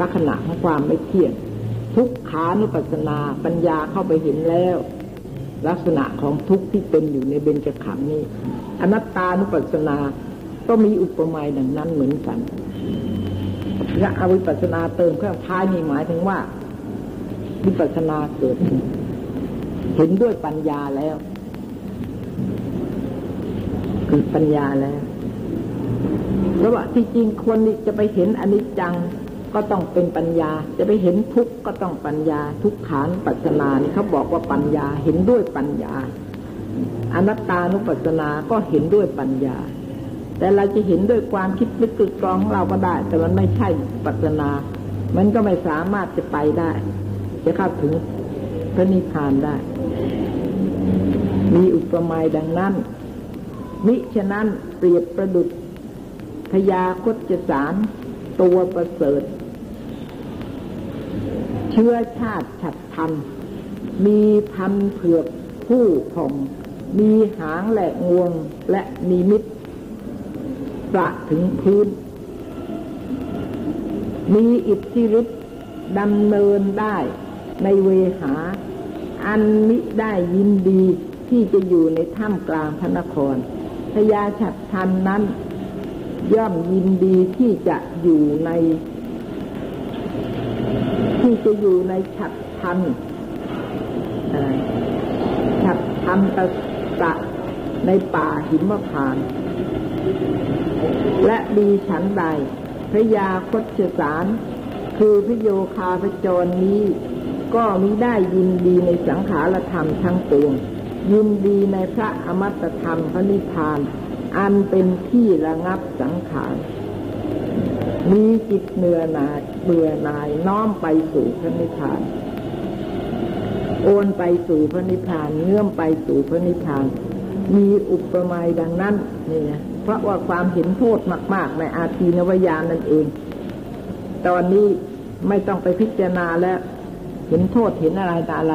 ลักษณะของความไม่เที่ยงทุกขานุปัสสนาปัญญาเข้าไปเห็นแล้วลักษณะของทุกข์ที่เป็นอยู่ในเบญจขันธ์นี้อนัตตานุปัสสนาก็มีอุปมาดังนั้นเหมือนกันและอวิปัสสนาเติมเครื่องท้ายนี่หมายถึงว่าวิปัสสนาเกิดเห็นด้วยปัญญาแล้วคือปัญญาแล้วเพราะว่าที่จริงคนนี่จะไปเห็นอนิจจังก็ต้องเป็นปัญญาจะไปเห็นทุกข์ก็ต้องปัญญาทุกขานุปัสสนานี่เขาบอกว่าปัญญาเห็นด้วยปัญญาอนัตตานุปัสสนาก็เห็นด้วยปัญญาแต่เราจะเห็นด้วยความคิดนึกกึกกรองของเราก็ได้แต่มันไม่ใช่ปัสสนามันก็ไม่สามารถจะไปได้จะเข้าถึงพระนิพพานได้มีอุปมาดังนั้นมิฉะนั้นเปรียบประดุจพญาคจสารตัวประเสริฐเชื้อชาติฉัตรพันมีพันเผือกผู้ผ่องมีหางและงวงและมีมิตรประถึงพื้น มีอิทธิฤทธิ์ดำเนินได้ในเวหาอันมิได้ยินดีที่จะอยู่ในถ้ำกลางพระนครพญาฉัตรทันนั้นย่อมยินดีที่จะอยู่ในฉัตรทันตะในป่าหิมพานต์และดีฉันใดพระยาคชสารคือพระโยคาพจรนี้ก็มิได้ยินดีในสังขารธรรมทั้งปวงยินดีในพระอมตธรรมพระนิพพานอันเป็นที่ระงับสังขารมีจิตเหนื่อยหน่ายเบื่อหน่ายน้อมไปสู่พระนิพพานโอนไปสู่พระนิพพานเนื่อมไปสู่พระนิพพานมีอุปมาดังนั้นนี่นะเพราะว่าความเห็นโทษมากๆในอาทีนวญาณนั่นเองตอนนี้ไม่ต้องไปพิจารณาแล้วเห็นโทษเห็นอะไรแต่อะไร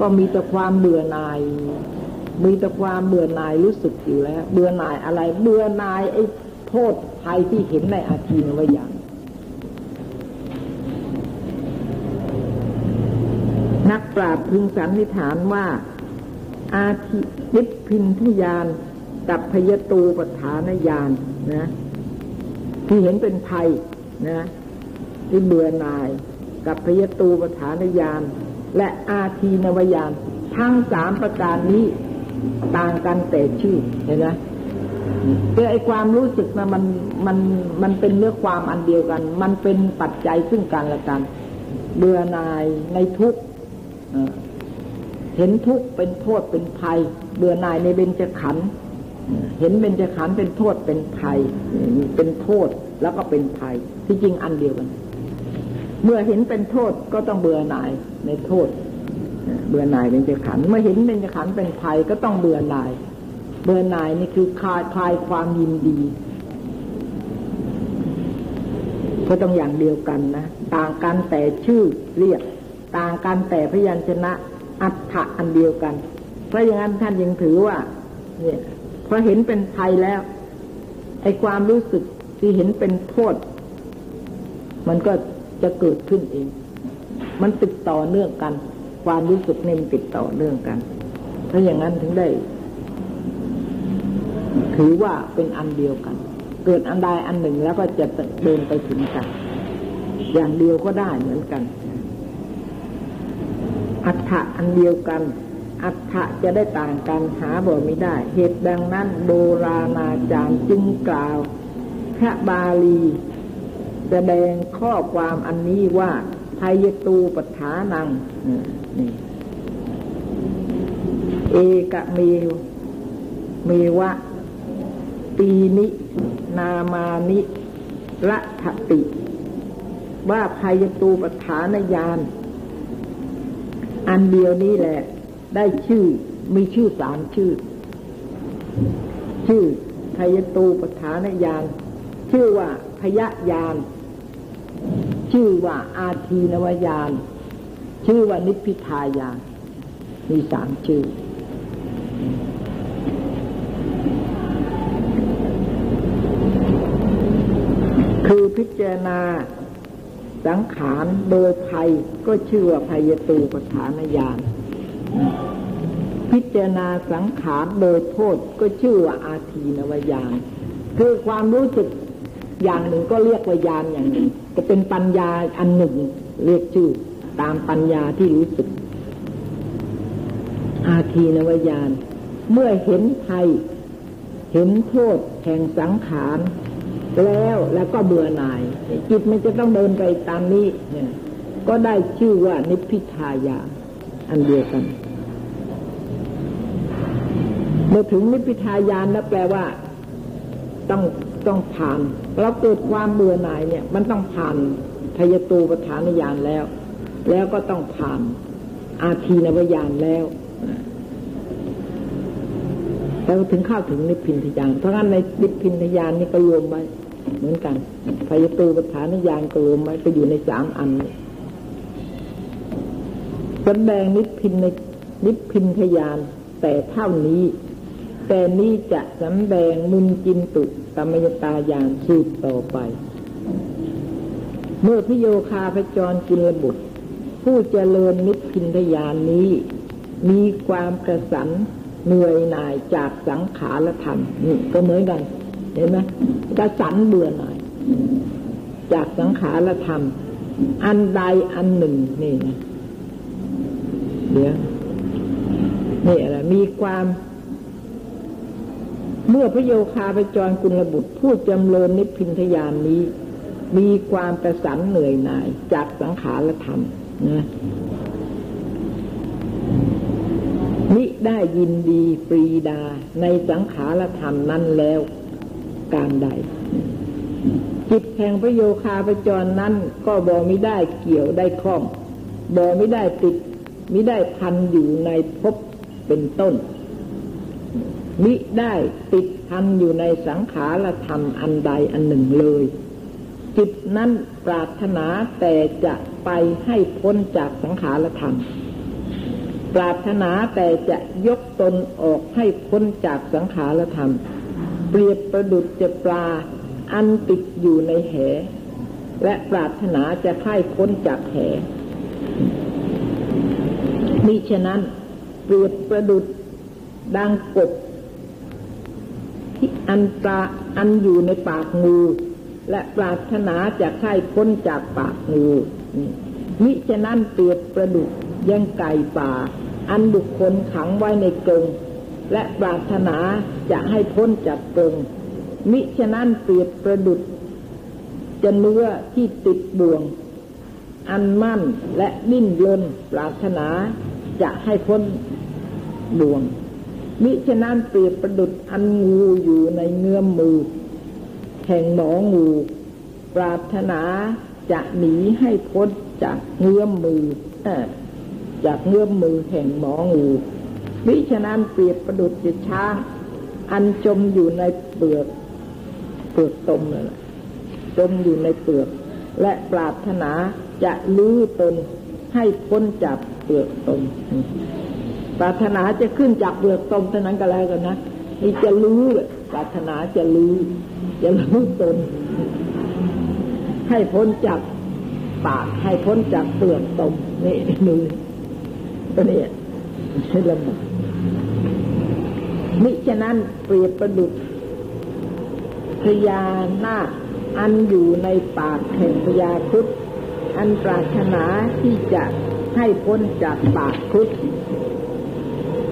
ก็มีแต่ความเบื่อหน่ายรู้สึกอยู่แล้วเบื่อหน่ายอะไรเบื่อหน่ายไอ้โทษภัยที่เห็นในอาทีนวญาณนักปราชญ์พึงสันนิษฐานว่าอาทินิพพินทญาณกับพยตูปฐานญาณนะที่เห็นเป็นภัยนะที่เบื่อหน่ายกับพยตูปฐานญาณและอาทีนวญาณทั้งสามประการนี้ต่างกันแต่ชื่อเห็นไหมคือไอ้ความรู้สึกมันเป็นเรื่องความอันเดียวกันมันเป็นปัจจัยซึ่งกันและกันเบื่อหน่ายในทุกข์เห็นทุกข์เป็นโทษเป็นภัยเบื่อหน่ายในเบญจขันธ์เห็นเบญจขันธ์เป็นโทษเป็นภัยเป็นโทษแล้วก็เป็นภัยที่จริงอันเดียวกันเมื่อเห็นเป็นโทษก็ต้องเบื่อหน่ายในโทษเบื่อหน่ายเบญจขันธ์เมื่อเห็นเบญจขันธ์เป็นภัยก็ต้องเบื่อหน่ายนี่คือคลายความยินดีก็ต้องอย่างเดียวกันนะต่างกันแต่ชื่อเรียกต่างกันแต่พยัญชนะอัตถะอันเดียวกันเพราะอย่างนั้นท่านยังถือว่าเนี่ยพอเห็นเป็นภัยแล้วไอ้ความรู้สึกที่เห็นเป็นโทษมันก็จะเกิดขึ้นเองมันติดต่อเนื่องกันความรู้สึกนี่มันติดต่อเนื่องกันเพราะอย่างนั้นถึงได้ถือว่าเป็นอันเดียวกันเกิดอันใดอันหนึ่งแล้วก็จะเดินไปถึงกันอย่างเดียวก็ได้เหมือนกันอัตถะอันเดียวกันอัตถะจะได้ต่างกันหาบ่มิได้เหตุดังนั้นโบราณอาจารย์จึงกล่าวพระบาลีแสดงข้อความอันนี้ว่าไทยตูปฐานังเอกเมวเมวะปีนินามานิรัฐติว่าไพยตูปฐานญาณอันเดียวนี้แหละได้ชื่อมีชื่อสามชื่อไพยตูปฐานญาณชื่อว่าพยญาณชื่อว่าอาทีนวญาณชื่อว่านิพพิทาญาณมีสามชื่อคือพิจารณาสังขารโดยภัยก็ชื่อว่าไพยตูปฐานญาณพิจารณาสังขารโดยโทษก็ชื่อว่าอาทีนวญาณคือความรู้สึกอย่างหนึ่งก็เรียกว่าญาณอย่างหนึ่งจะเป็นปัญญาอันหนึ่งเรียกชื่อตามปัญญาที่รู้สึกอาทีนวญาณเมื่อเห็นภัยเห็นโทษแห่งสังขารแล้วก็เบื่อหน่ายจิตมันจะต้องเดินไปตามนี้เนี่ยก็ได้ชื่อว่านิพพิทายาอันเดียวกันเมื่อถึงนิพพิทายานแล้วแปลว่าต้องผ่านเราเกิดความเบื่อหน่ายเนี่ยมันต้องผ่านไพยตูปฐานญาณแล้วก็ต้องผ่านอาทีนวญาณแล้วแต่ถึงเข้าถึงนิพพินทญาณเพราะงั้นในนิพพินทญาณนี่ก็รวมไว้เหมือนกันไพยตูปฐานญาณก็รวมไว้ไปอยู่ในสามอันนี้แสดงนิพพินทญาณแต่เท่านี้แต่นี้จะสำแดงมุนจินตุตมยตาญาณสืบต่อไป เมื่อพิโยคาพจรกิลบุตรผู้เจริญนิพพินธญาณนี้มีความกระสันเหนื่อยหน่ายจากสังขารธรรมนี่ก็เหมือนกันเห็นไหมกระสันเบื่อหน่ายจากสังขารธรรมอันใดอันหนึ่งนี่นะเดี๋ยวนี่อะไรมีความเมื่อพระโยคาพจรกุลบุตรผู้จำเริญนิพพินธญาณนี้มีความกระสันเหนื่อยหน่ายจากสังขารธรรมนะมิได้ยินดีปรีดาในสังขารธรรมนั้นแล้วการใดจิตแห่งพระโยคาพจรนั้นก็บ่มิได้เกี่ยวได้ข้องบ่มิได้ติดมิได้พันอยู่ในภพเป็นต้นมิได้ติดพันอยู่ในสังขารธรรมอันใดอันหนึ่งเลยจิตนั้นปรารถนาแต่จะไปให้พ้นจากสังขารธรรมปรารถนาแต่จะยกตนออกให้พ้นจากสังขารธรรมเปรียบประดุจจะปลาอันติดอยู่ในแหและปรารถนาจะให้พ้นจากแหมิฉะนั้นเปรียบประดุจดังกบที่อันอยู่ในปากงูและปรารถนาจะให้พ้นจากปากงูมิฉะนั้นเปรียบประดุจยังไก่ป่าอันบุคคลขังไว้ในกรงและปรารถนาจะให้พ้นจากกรงมิฉะนั้นเปรียบประดุจจะเนื้อที่ติดบ่วงอันมั่นและดิ้นรนปรารถนาจะให้พ้นบ่วงมิฉะนั้นเปรียบประดุจอันงูอยู่ในเงื้อมมือแห่งหมองูปรารถนาจะหนีให้พ้นจากเงื้อมมือจากเงื้อมมือแห่งหมองูมิฉะนั้นเปรียบประดุจจะช้างอันจมอยู่ในเปลือกตมนั่นแหละจมอยู่ในเปลือกและปรารถนาจะลื้อตนให้พ้นจากเปลือกตมปรารถนาจะขึ้นจากเปลือกตมเท่านั้นก็แล้วกันนะนี่จะลื้อปรารถนาจะลื้อตนให้พ้นจากปากให้พ้นจากเปลือกตมนี่มือตัวนี้ใช่ละมั้งมิฉะนั้นเปรียบประดุจพญานาคอันอยู่ในปากแห่งพญาครุฑอันปรารถนาที่จะให้พ้นจากปากครุฑ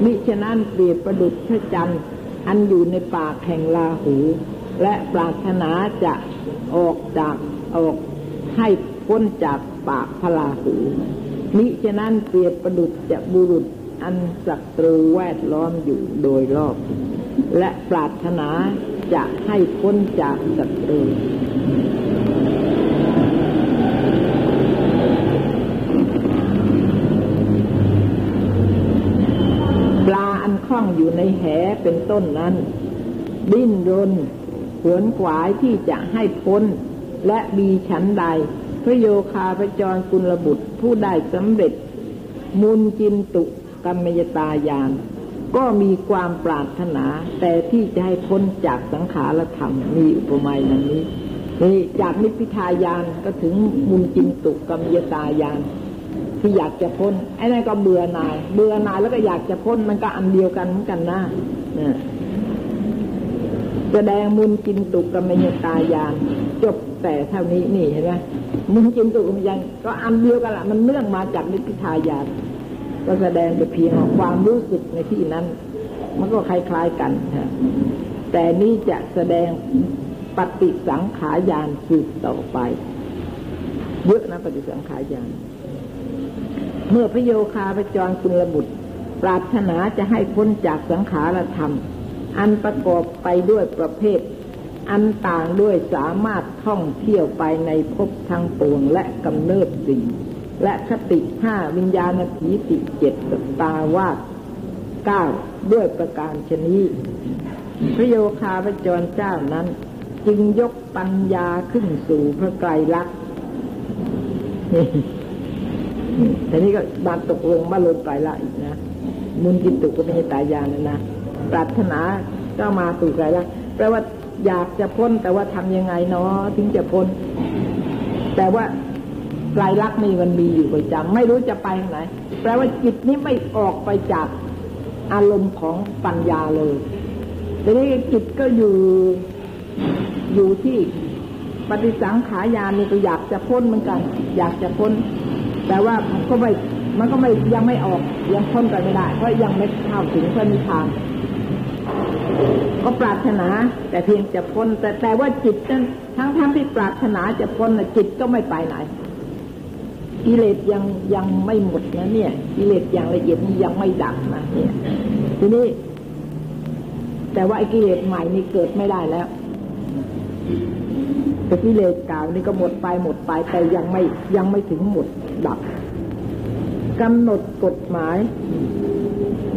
มิฉะนั้นเปรียบประดุจพระจันทร์อันอยู่ในปากแห่งราหูและปรารถนาจะออกให้พ้นจากปากพระราหูมิฉะนั้นเปรียบประดุจจะบุรุษอันศัตรูแวดล้อมอยู่โดยรอบและปรารถนาจะให้พ้นจากศัตรูปลาอันคล่องอยู่ในแหเป็นต้นนั้นดิ้นรนขวนขวายที่จะให้พ้นและมีฉันใดพระโยคาพจรกุลบุตรผู้ได้สำเร็จมุนจินตุกัมมยตายานก็มีความปรารถนาแต่ที่จะให้พ้นจากสังขารธรรมมีอุปมาอย่างนี้นี่จากนิพพิทายานก็ถึงมุนจินตุกัมมยตายานที่อยากจะพ้นไอ้นั่นก็เบื่อหน่ายแล้วก็อยากจะพ้นมันก็อันเดียวกันเหมือนกันนะแสดงมุนจินตุกัมมยตายานจบแต่เท่านี้นี่เห็นไหมมุนจินตุกัมมยานก็อันเดียวกันละมันเนื่องมาจากนิพพิทายานก็แสดงแต่เพียงความรู้สึกในที่นั้นมันก็คล้ายๆกันแต่นี่จะแสดงปฏิสังขารญาณสืบต่อไปเยอะนะปฏิสังขารญาณเมื่อพระโยคาพจรกุลบุตรปรารถนาจะให้พ้นจากสังขารธรรมอันประกอบไปด้วยประเภทอันต่างด้วยสามารถท่องเที่ยวไปในภพทางปวงและกำเนิดสิ่งและคติ5วิญญาณถีติ7สตาวาส9ด้วยประการชนีพระโยคาพจรเจ้านั้นจึงยกปัญญาขึ้นสู่พระไตรลักษณ์ทีนี้ก็บาตกลงมาลงไตรลักษณ์อีกนะมุนจินตุกัมมยตายานนะปรารถนาก็มาสู่ไตรลักษณ์แปลว่าอยากจะพ้นแต่ว่าทำยังไงเนาะถึงจะพ้น แต่ว่าไตรลักษณ์นี่มันมีอยู่ประจำไม่รู้จะไปไหนแปลว่าจิตนี้ไม่ออกไปจากอารมณ์ของปัญญาเลยทีนี้จิตก็อยู่ที่ปฏิสังขารญาณนี่ก็อยากจะพ้นเหมือนกันอยากจะพ้นแต่ว่ามันก็ไม่ยังไม่ออกยังพ้นไปไม่ได้เพราะยังไม่เข้าถึงพระนิพพานก็ปรารถนาแต่เพียงจะพ้นแต่ว่าจิตนั้นทั้งที่ปรารถนาจะพ้นน่ะจิตก็ไม่ไปไหนกิเลสยังไม่หมดนะเนี่ยกิเลสอย่างละเอียดนี่ยังไม่ดับนะเนี่ยทีนี้แต่ว่าไอ้กิเลสใหม่นี่เกิดไม่ได้แล้วแต่กิเลสเก่านี่ก็หมดไปแต่ยังไม่ถึงหมดดับกำหนดกฎหมาย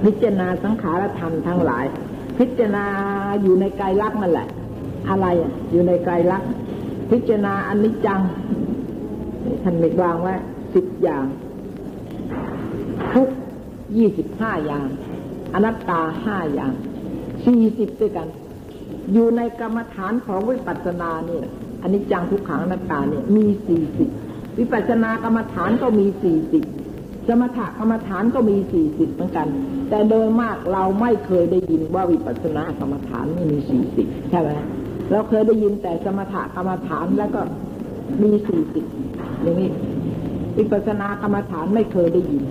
พิจารณาสังขารธรรมทั้งหลายพิจารณาอยู่ในไตรลักษณ์นั่นแหละอะไรอยู่ในไตรลักษณ์พิจารณาอนิจจังท่านเมตวางไว้10อย่างทุกข์25อย่างอนัตตา5อย่าง40ด้วยกันอยู่ในกรรมฐานของวิปัสสนาเนี่ยอนิจจังทุกขังอนัตตาเนี่ยมี40วิปัสสนากรรมฐานก็มี40สมถกรรมฐานก็มี40เหมือนกันแต่โดยมากเราไม่เคยได้ยินว่าวิปัสสนากรรมฐานมี40ใช่ไหมเราเคยได้ยินแต่สมถกรรมฐานแล้วก็มี40อย่างนี้วิปัสสนากรรมฐานไม่เคยได้ยิน